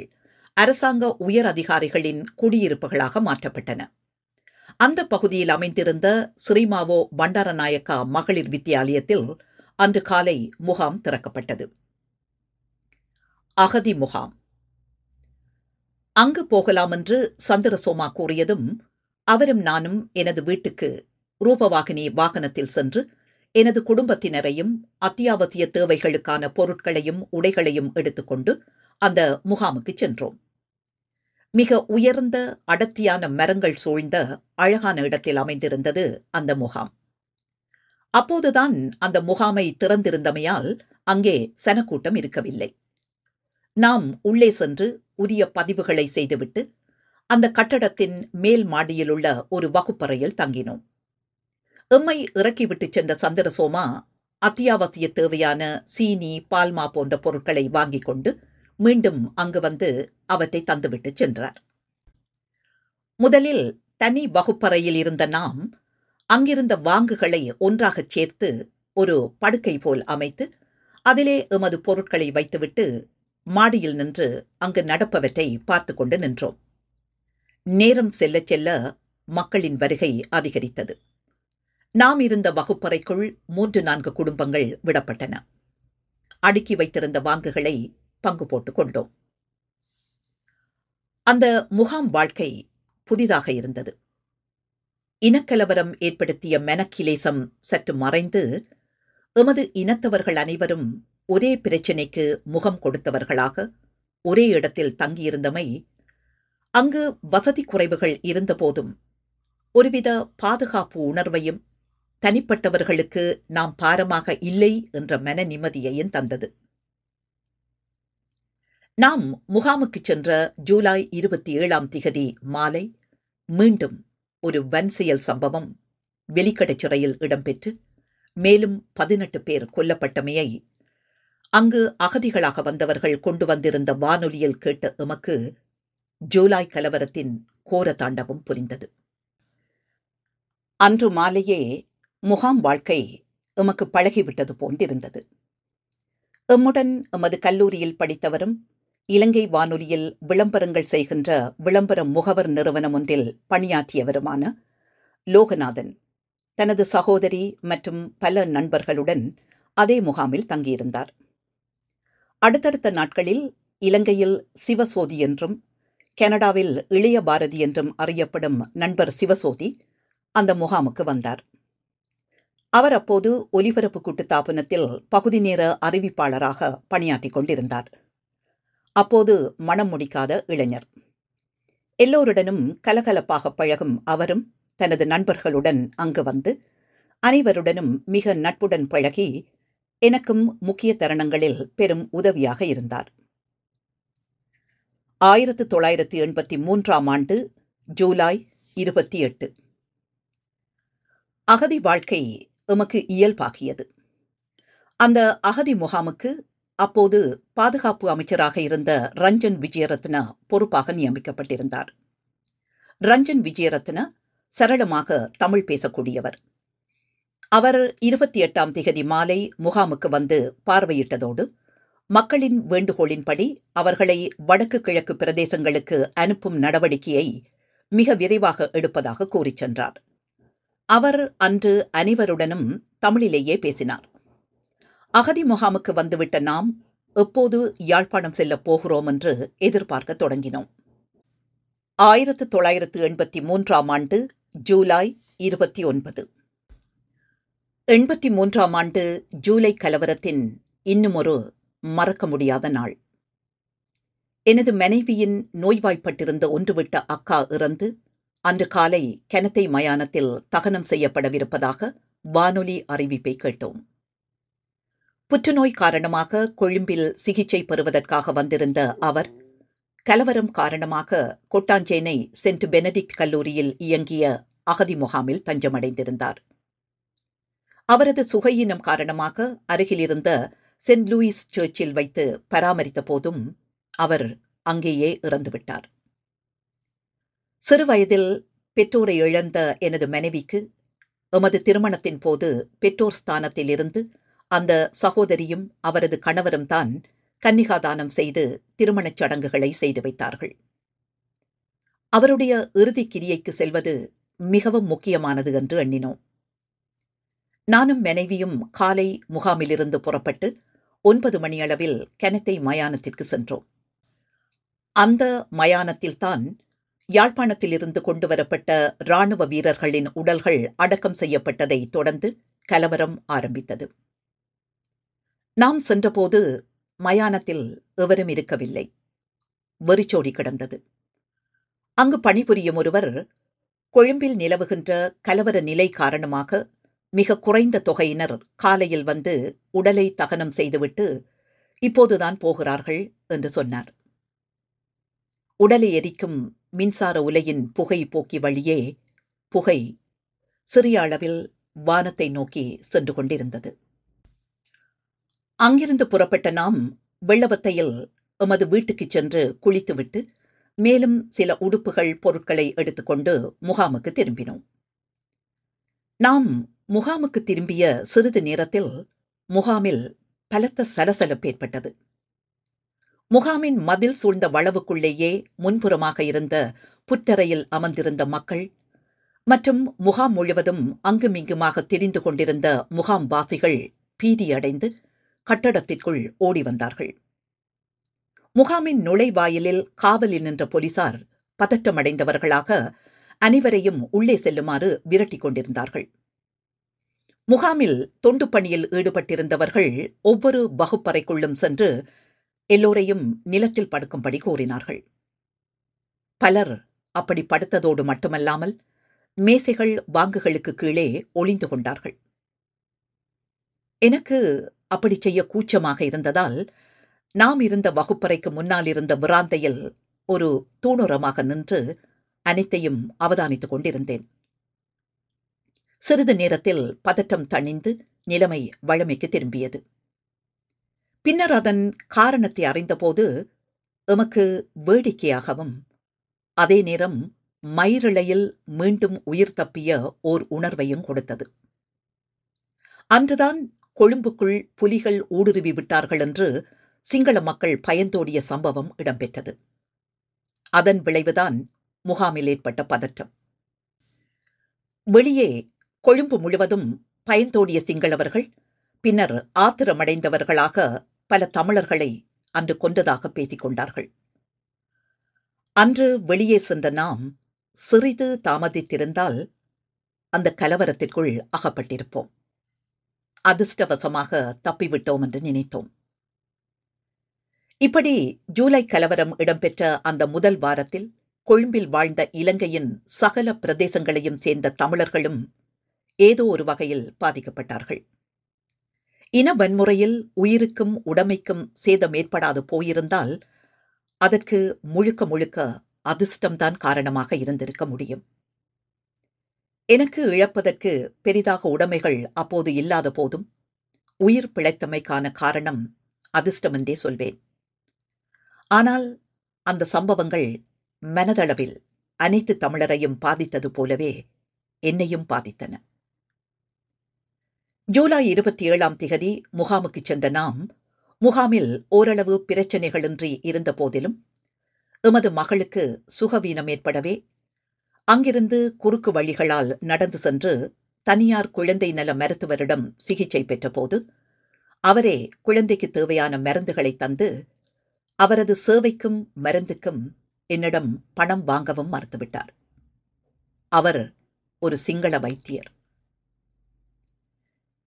அரசாங்க உயர் அதிகாரிகளின் குடியிருப்புகளாக மாற்றப்பட்டன. அந்த பகுதியில் அமைந்திருந்த ஸ்ரீமாவோ பண்டாரநாயக்கா மகளிர் வித்தியாலயத்தில் அன்று காலை முகாம் திறக்கப்பட்டது. அகதி முகாம் அங்கு போகலாம் என்று சந்திரசோமா கூறியதும் அவரும் நானும் எனது வீட்டுக்கு ரூபவாகினி வாகனத்தில் சென்று எனது குடும்பத்தினரையும் அத்தியாவசிய தேவைகளுக்கான பொருட்களையும் உடைகளையும் எடுத்துக்கொண்டு அந்த முகாமுக்கு சென்றோம். மிக உயர்ந்த அடர்த்தியான மரங்கள் சூழ்ந்த அழகான இடத்தில் அமைந்திருந்தது அந்த முகாம். அப்போதுதான் அந்த முகாமை திறந்திருந்தமையால் அங்கே சனக்கூட்டம் இருக்கவில்லை. நாம் உள்ளே சென்று உரிய பதிவுகளை செய்துவிட்டு அந்த கட்டடத்தின் மேல் மாடியில் உள்ள ஒரு வகுப்பறையில் தங்கினோம். எம்மை இறக்கிவிட்டு சென்ற சந்திரசோமா அத்தியாவசிய தேவையான சீனி பால்மா போன்ற பொருட்களை வாங்கி கொண்டு மீண்டும் அங்கு வந்து அவற்றை தந்துவிட்டு சென்றார். முதலில் தனி வகுப்பறையில் இருந்த நாம் அங்கிருந்த வாங்குகளை ஒன்றாகச் சேர்த்து ஒரு படுக்கை போல் அமைத்து அதிலே எமது பொருட்களை வைத்துவிட்டு மாடியில் நின்று அங்கு நடப்பவற்றை பார்த்து கொண்டு நின்றோம். நேரம் செல்ல செல்ல மக்களின் வருகை அதிகரித்தது. நாம் இருந்த வகுப்பறைக்குள் 3-4 குடும்பங்கள் விடப்பட்டன. அடுக்கி வைத்திருந்த வாங்குகளை பங்கு போட்டுக் கொண்டோம். அந்த முகாம் வாழ்க்கை புதிதாக இருந்தது. இனக்கலவரம் ஏற்படுத்திய மெனக்கிலேசம் சற்று மறைந்து எமது இனத்தவர்கள் அனைவரும் ஒரே பிரச்சினைக்கு முகம் கொடுத்தவர்களாக ஒரே இடத்தில் தங்கியிருந்தமை அங்கு வசதி குறைவுகள் இருந்தபோதும் ஒருவித பாதுகாப்பு உணர்வையும் தனிப்பட்டவர்களுக்கு நாம் பாரமாக இல்லை என்ற மன நிம்மதியையும் தந்தது. நாம் முகாமுக்கு சென்ற ஜூலை 27 மாலை மீண்டும் ஒரு வன்செயல் சம்பவம் வெளிக்கடை சிறையில் இடம்பெற்று மேலும் 18 பேர் கொல்லப்பட்டமையை அங்கு அகதிகளாக வந்தவர்கள் கொண்டு வந்திருந்த வானொலியில் கேட்ட எமக்கு ஜூலாய் கலவரத்தின் கோர தாண்டவம் புரிந்தது. அன்று மாலையே முகாம் வாழ்க்கை எமக்கு பழகிவிட்டது போன்றிருந்தது. எம்முடன் எமது கல்லூரியில் படித்தவரும் இலங்கை வானொலியில் விளம்பரங்கள் செய்கின்ற விளம்பர முகவர் நிறுவனம் ஒன்றில் பணியாற்றியவருமான லோகநாதன் தனது சகோதரி மற்றும் பல நண்பர்களுடன் அதே முகாமில் தங்கியிருந்தார். அடுத்தடுத்த நாட்களில் இலங்கையில் சிவசோதி என்றும் கனடாவில் இளைய பாரதி என்றும் அறியப்படும் நண்பர் சிவசோதி அந்த முகாமுக்கு வந்தார். அவர் அப்போது ஒலிபரப்பு கூட்டுத்தாபனத்தில் பகுதி நேர அறிவிப்பாளராக பணியாற்றி கொண்டிருந்தார். அப்போது மனம் முடிக்காத இளைஞர். எல்லோருடனும் கலகலப்பாக பழகும் அவரும் தனது நண்பர்களுடன் அங்கு வந்து அனைவருடனும் மிக நட்புடன் பழகி எனக்கும் முக்கிய தருணங்களில் பெரும் உதவியாக இருந்தார். 1983 ஜூலை 28 அகதி வாழ்க்கை எமக்கு இயல்பாகியது. அந்த அகதி முகாமுக்கு அப்போது பாதுகாப்பு அமைச்சராக இருந்த ரஞ்சன் விஜயரத்னா பொறுப்பாக நியமிக்கப்பட்டிருந்தார். ரஞ்சன் விஜயரத்னா சரளமாக தமிழ் பேசக்கூடியவர். அவர் 28 மாலை முகாமுக்கு வந்து பார்வையிட்டதோடு மக்களின் வேண்டுகோளின்படி அவர்களை வடக்கு கிழக்கு பிரதேசங்களுக்கு அனுப்பும் நடவடிக்கையை மிக விரைவாக எடுப்பதாக கூறி சென்றார். அவர் அன்று அனைவருடனும் தமிழிலேயே பேசினார். அகதி முகாமுக்கு வந்துவிட்ட நாம் எப்போது யாழ்ப்பாணம் செல்ல போகிறோம் என்று எதிர்பார்க்க தொடங்கினோம். 1983 ஜூலை 29 1983 ஜூலை கலவரத்தின் இன்னுமொரு மறக்க முடியாத நாள். எனது மனைவியின் நோய்வாய்ப்பட்டிருந்த ஒன்றுவிட்ட அக்கா இறந்து அன்று காலை கெனத்தை மயானத்தில் தகனம் செய்யப்படவிருப்பதாக வானொலி அறிவிப்பை கேட்டோம். புற்றுநோய் காரணமாக கொழும்பில் சிகிச்சை பெறுவதற்காக வந்திருந்த அவர் கலவரம் காரணமாக கொட்டாஞ்சேனை சென்ட் பெனடிக்ட் கல்லூரியில் இயங்கிய அகதி முகாமில் தஞ்சமடைந்திருந்தார். அவரது சுகையினம் காரணமாக அருகிலிருந்த சென்ட் லூயிஸ் சர்ச்சில் வைத்து பராமரித்த போதும் அவர் அங்கேயே இறந்துவிட்டார். சிறுவயதில் பெற்றோரை இழந்த எனது மனைவிக்கு எமது திருமணத்தின் போது பெற்றோர் ஸ்தானத்தில் இருந்து அந்த சகோதரியும் அவரது கணவரும் தான் கன்னிகாதானம் செய்து திருமணச் சடங்குகளை செய்து வைத்தார்கள். அவருடைய இறுதி கிரியைக்கு செல்வது மிகவும் முக்கியமானது என்று எண்ணினோம். நானும் மனைவியும் காலை முகாமிலிருந்து புறப்பட்டு 9 மணியளவில் கெனத்தை மயானத்திற்கு சென்றோம். அந்த மயானத்தில்தான் யாழ்ப்பாணத்திலிருந்து கொண்டு வரப்பட்ட இராணுவ வீரர்களின் உடல்கள் அடக்கம் செய்யப்பட்டதை தொடர்ந்து கலவரம் ஆரம்பித்தது. நாம் சென்றபோது மயானத்தில் எவரும் இருக்கவில்லை. வெறிச்சோடி கிடந்தது. அங்கு பணிபுரியும் ஒருவர் கொழும்பில் நிலவுகின்ற கலவர நிலை காரணமாக மிக குறைந்த தொகையினர் காலையில் வந்து உடலை தகனம் செய்துவிட்டு இப்போதுதான் போகிறார்கள் என்று சொன்னார். உடலை எரிக்கும் மின்சார உலையின் புகை போக்கி வழியே புகை சிறிய அளவில் வானத்தை நோக்கி சென்று கொண்டிருந்தது. அங்கிருந்து புறப்பட்ட நாம் வெள்ளவத்தையில் எமது வீட்டுக்கு சென்று குளித்துவிட்டு மேலும் சில உடுப்புகள் பொருட்களை எடுத்துக்கொண்டு முகாமுக்கு திரும்பினோம். நாம் முகாமுக்கு திரும்பிய சிறிது நேரத்தில் முகாமில் பலத்த சலசலப்பு ஏற்பட்டது. முகாமின் மதில் சூழ்ந்த வளவுக்குள்ளேயே முன்புறமாக இருந்த புற்றறையில் அமர்ந்திருந்த மக்கள் மற்றும் முகாம் முழுவதும் அங்குமிங்குமாக தெரிந்து கொண்டிருந்த முகாம் வாசிகள் பீதியடைந்து கட்டடத்திற்குள் ஓடி வந்தார்கள். முகாமின் நுழைவாயிலில் காவலில் நின்ற போலீசார் பதற்றமடைந்தவர்களாக அனைவரையும் உள்ளே செல்லுமாறு விரட்டி கொண்டிருந்தார்கள். முகாமில் தொண்டு பணியில் ஈடுபட்டிருந்தவர்கள் ஒவ்வொரு வகுப்பறைக்குள்ளும் சென்று எல்லோரையும் நிலத்தில் படுக்கும்படி கூறினார்கள். பலர் அப்படி படுத்ததோடு மட்டுமல்லாமல் மேசைகள் வாங்குகளுக்கு கீழே ஒளிந்து கொண்டார்கள். எனக்கு அப்படி செய்ய கூச்சமாக இருந்ததால் நாம் இருந்த வகுப்பறைக்கு முன்னால் இருந்த விராந்தையில் ஒரு தூணுரமாக நின்று அனைத்தையும் அவதானித்துக் கொண்டிருந்தேன். சிறிது நேரத்தில் பதட்டம் தணிந்து நிலைமை வழமைக்கு திரும்பியது. பின்னர் அதன் காரணத்தை அறிந்தபோது எமக்கு வேடிக்கையாகவும் அதே நேரம் மயிரிழையில் மீண்டும் உயிர் தப்பிய ஓர் உணர்வையும் கொடுத்தது. அன்றுதான் கொழும்புக்குள் புலிகள் ஊடுருவி விட்டார்கள் என்று சிங்கள மக்கள் பயந்தோடிய சம்பவம் இடம்பெற்றது. அதன் விளைவுதான் முகாமில் ஏற்பட்ட பதற்றம். வெளியே கொழும்பு முழுவதும் பயந்தோடிய சிங்களவர்கள் பின்னர் ஆத்திரமடைந்தவர்களாக பல தமிழர்களை அன்று கொண்டதாக பேசிக் கொண்டார்கள். அன்று வெளியே சென்ற நாம் சிறிது தாமதித்திருந்தால் அந்த கலவரத்திற்குள் அகப்பட்டிருப்போம். அதிர்ஷ்டவசமாக தப்பிவிட்டோம் என்று நினைத்தோம். இப்படி ஜூலை கலவரம் இடம்பெற்ற அந்த முதல் வாரத்தில் கொழும்பில் வாழ்ந்த இலங்கையின் சகல பிரதேசங்களையும் சேர்ந்த தமிழர்களும் ஏதோ ஒரு வகையில் பாதிக்கப்பட்டார்கள். இன வன்முறையில் உயிருக்கும் உடமைக்கும் சேதம் ஏற்படாது போயிருந்தால் அதற்கு முழுக்க முழுக்க அதிர்ஷ்டம்தான் காரணமாக இருந்திருக்க முடியும். எனக்கு இழப்பதற்கு பெரிதாக உடைமைகள் அப்போது இல்லாத போதும் உயிர் பிழைத்தமைக்கான காரணம் அதிர்ஷ்டம் என்றே சொல்வேன். ஆனால் அந்த சம்பவங்கள் மனதளவில் அனைத்து தமிழரையும் பாதித்தது போலவே என்னையும் பாதித்தன. ஜூலை 27ஆம் திகதி முகாமுக்கு சென்ற நாம் முகாமில் ஓரளவு பிரச்சனைகளின்றி இருந்த போதிலும் எமது மகளுக்கு சுகவீனம் ஏற்படவே அங்கிருந்து குறுக்கு வழிகளால் நடந்து சென்று தனியார் குழந்தை நல மருத்துவரிடம் சிகிச்சை பெற்றபோது அவரே குழந்தைக்கு தேவையான மருந்துகளை தந்து அவரது சேவைக்கும் மருந்துக்கும் என்னிடம் பணம் வாங்கவும் மறுத்துவிட்டார். அவர் ஒரு சிங்கள வைத்தியர்.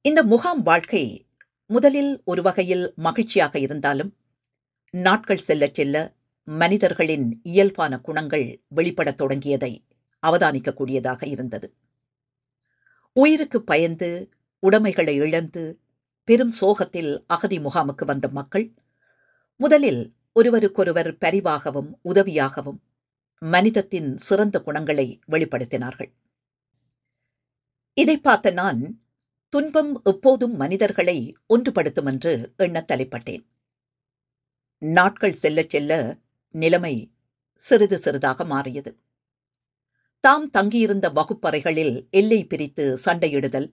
இந்த முகாம் வாழ்க்கை முதலில் ஒரு வகையில் மகிழ்ச்சியாக இருந்தாலும் நாட்கள் செல்ல செல்ல மனிதர்களின் இயல்பான குணங்கள் வெளிப்படத் தொடங்கியதை அவதானிக்கக்கூடியதாக இருந்தது. உயிருக்கு பயந்து உடைமைகளை இழந்து பெரும் சோகத்தில் அகதி முகாமுக்கு வந்த மக்கள் முதலில் ஒருவருக்கொருவர் பரிவாகவும் உதவியாகவும் மனிதத்தின் சிறந்த குணங்களை வெளிப்படுத்தினார்கள். இதை பார்த்த நான் துன்பம் எப்போதும் மனிதர்களை ஒன்றுபடுத்தும் என்று எண்ண தலைப்பட்டேன். நாட்கள் செல்ல செல்ல நிலைமை சிறிது சிறிதாக மாறியது. தாம் தங்கியிருந்த வகுப்பறைகளில் எல்லை பிரித்து சண்டையிடுதல்,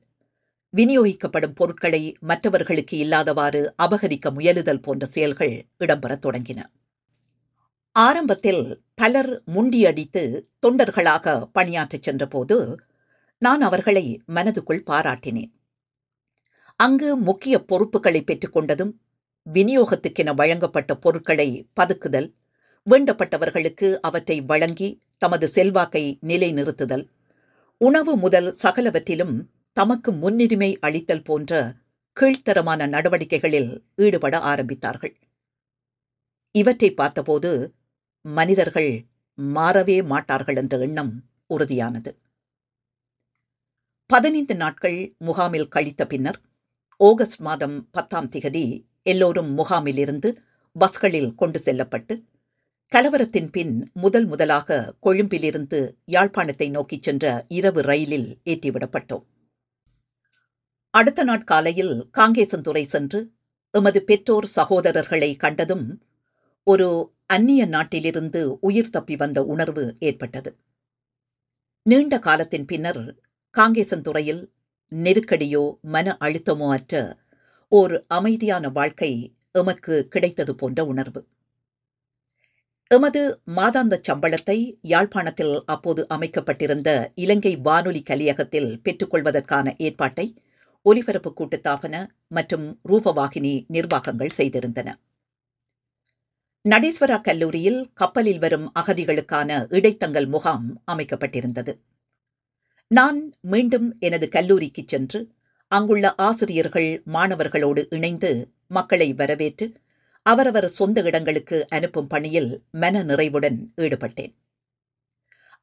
விநியோகிக்கப்படும் பொருட்களை மற்றவர்களுக்கு இல்லாதவாறு அபகரிக்க முயலுதல் போன்ற செயல்கள் இடம்பெறத் தொடங்கின. ஆரம்பத்தில் பலர் முண்டியடித்து தொண்டர்களாக பணியாற்றிச் சென்றபோது நான் அவர்களை மனதுக்குள் பாராட்டினேன். அங்கு முக்கிய பொறுப்புகளை பெற்றுக்கொண்டதும் விநியோகத்துக்கென வழங்கப்பட்ட பொருட்களை பதுக்குதல், வேண்டப்பட்டவர்களுக்கு அவற்றை வழங்கி தமது செல்வாக்கை நிலைநிறுத்துதல், உணவு முதல் சகலவற்றிலும் தமக்கு முன்னுரிமை அளித்தல் போன்ற கீழ்த்தரமான நடவடிக்கைகளில் ஈடுபட ஆரம்பித்தார்கள். இவற்றை பார்த்தபோது மனிதர்கள் மாறவே மாட்டார்கள் என்ற எண்ணம் உறுதியானது. 15 நாட்கள் முகாமில் கழித்த பின்னர் ஆகஸ்ட் 10ஆம் திகதி எல்லோரும் முகாமில் இருந்து பஸ்களில் கொண்டு செல்லப்பட்டு கலவரத்தின் பின் முதல் முதலாக கொழும்பிலிருந்து யாழ்ப்பாணத்தை நோக்கிச் சென்ற இரவு ரயிலில் ஏற்றிவிடப்பட்டோம். அடுத்த நாட்காலையில் காங்கேசன்துறை சென்று எமது பெற்றோர் சகோதரர்களை கண்டதும் ஒரு அந்நிய நாட்டிலிருந்து உயிர் தப்பி வந்த உணர்வு ஏற்பட்டது. நீண்ட காலத்தின் பின்னர் காங்கேசன்துறையில் நெருக்கடியோ மன அழுத்தமோ அற்ற ஓர் அமைதியான வாழ்க்கை எமக்கு கிடைத்தது போன்ற உணர்வு. எமது மாதாந்த சம்பளத்தை யாழ்ப்பாணத்தில் அப்போது அமைக்கப்பட்டிருந்த இலங்கை வானொலி கலியகத்தில் பெற்றுக்கொள்வதற்கான ஏற்பாட்டை ஒலிபரப்பு கூட்டுத்தாபன மற்றும் ரூபவாகினி நிர்வாகங்கள் செய்திருந்தன. நடேஸ்வரா கல்லூரியில் கப்பலில் வரும் அகதிகளுக்கான இடைத்தங்கல் முகாம் அமைக்கப்பட்டிருந்தது. நான் மீண்டும் எனது கல்லூரிக்கு சென்று அங்குள்ள ஆசிரியர்கள் மாணவர்களோடு இணைந்து மக்களை வரவேற்று அவரவர் சொந்த இடங்களுக்கு அனுப்பும் பணியில் மன நிறைவுடன் ஈடுபட்டேன்.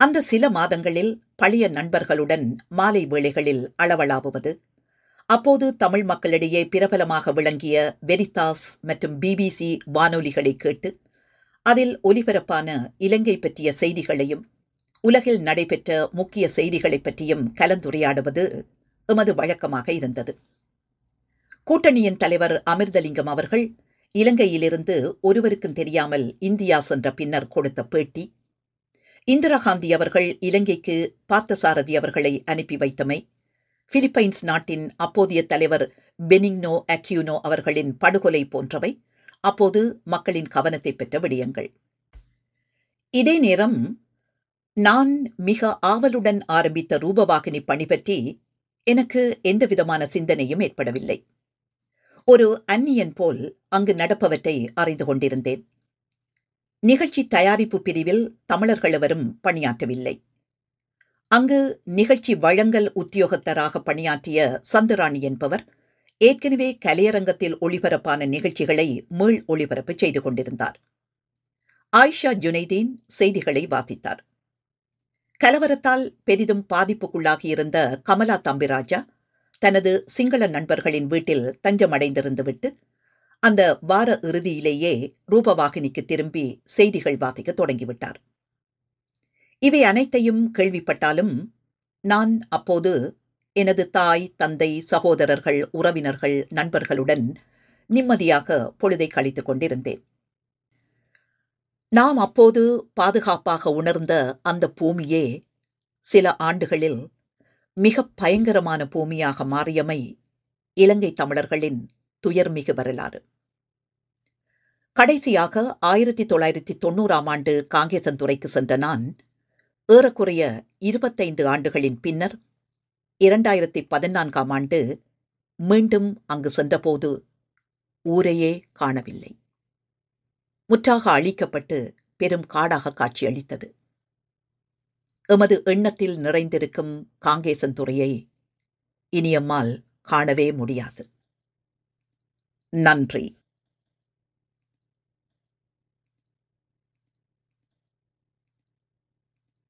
அந்த சில மாதங்களில் பழைய நண்பர்களுடன் மாலை வேளைகளில் அளவலாவுவது, அப்போது தமிழ் மக்களிடையே பிரபலமாக விளங்கிய வெரிதாஸ் மற்றும் பிபிசி வானொலிகளை கேட்டு அதில் ஒலிபரப்பான இலங்கை பற்றிய செய்திகளையும் உலகில் நடைபெற்ற முக்கிய செய்திகளை பற்றியும் கலந்துரையாடுவது எமது வழக்கமாக இருந்தது. கூட்டணியின் தலைவர் அமிர்தலிங்கம் அவர்கள் இலங்கையிலிருந்து ஒருவருக்கும் தெரியாமல் இந்தியா சென்ற பின்னர் கொடுத்த பேட்டி, இந்திரா காந்தி அவர்கள் இலங்கைக்கு பாத்தசாரதி அவர்களை அனுப்பி வைத்தமை, பிலிப்பைன்ஸ் நாட்டின் அப்போதைய தலைவர் பெனிங்னோ அக்யூனோ அவர்களின் படுகொலை போன்றவை அப்போது மக்களின் கவனத்தை பெற்ற விடயங்கள். இதே நேரம் நான் மிக ஆவலுடன் ஆரம்பித்த ரூபவாகினி பணி பற்றி எனக்கு எந்தவிதமான சிந்தனையும் ஏற்படவில்லை. ஒரு அந்நியன் போல் அங்கு நடப்பவற்றை அறிந்து கொண்டிருந்தேன். நிகழ்ச்சி தயாரிப்பு பிரிவில் தமிழர்கள் எவரும் பணியாற்றவில்லை. அங்கு நிகழ்ச்சி வழங்கல் உத்தியோகத்தராக பணியாற்றிய சந்தராணி என்பவர் ஏற்கனவே கலையரங்கத்தில் ஒளிபரப்பான நிகழ்ச்சிகளை மீள் ஒளிபரப்பு செய்து கொண்டிருந்தார். ஆயிஷா ஜுனைதீன் செய்திகளை வாசித்தார். கலவரத்தால் பெரிதும் பாதிப்புக்குள்ளாகியிருந்த கமலா தம்பிராஜா தனது சிங்கள நண்பர்களின் வீட்டில் தஞ்சமடைந்திருந்துவிட்டு அந்த வார இறுதியிலேயே ரூபவாகினிக்கு திரும்பி செய்திகள் வாசிக்க தொடங்கிவிட்டார். இவை அனைத்தையும் கேள்விப்பட்டாலும் நான் அப்போது எனது தாய், தந்தை, சகோதரர்கள், உறவினர்கள், நண்பர்களுடன் நிம்மதியாக பொழுதை கழித்துக் கொண்டிருந்தேன். நாம் அப்போது பாதுகாப்பாக உணர்ந்த அந்த பூமியே சில ஆண்டுகளில் மிக பயங்கரமான பூமியாக மாறியமை இலங்கை தமிழர்களின் துயர்மிகு வரலாறு. கடைசியாக 1990 காங்கேசன்துறைக்கு சென்ற நான் ஏறக்குறைய 25 ஆண்டுகளின் பின்னர் 2014 மீண்டும் அங்கு சென்றபோது ஊரையே காணவில்லை. முற்றாக அழிக்கப்பட்டு பெரும் காடாக காட்சியளித்தது. எமது எண்ணத்தில் நிறைந்திருக்கும் காங்கேசன்துறையை இனியம்மால் காணவே முடியாது. நன்றி.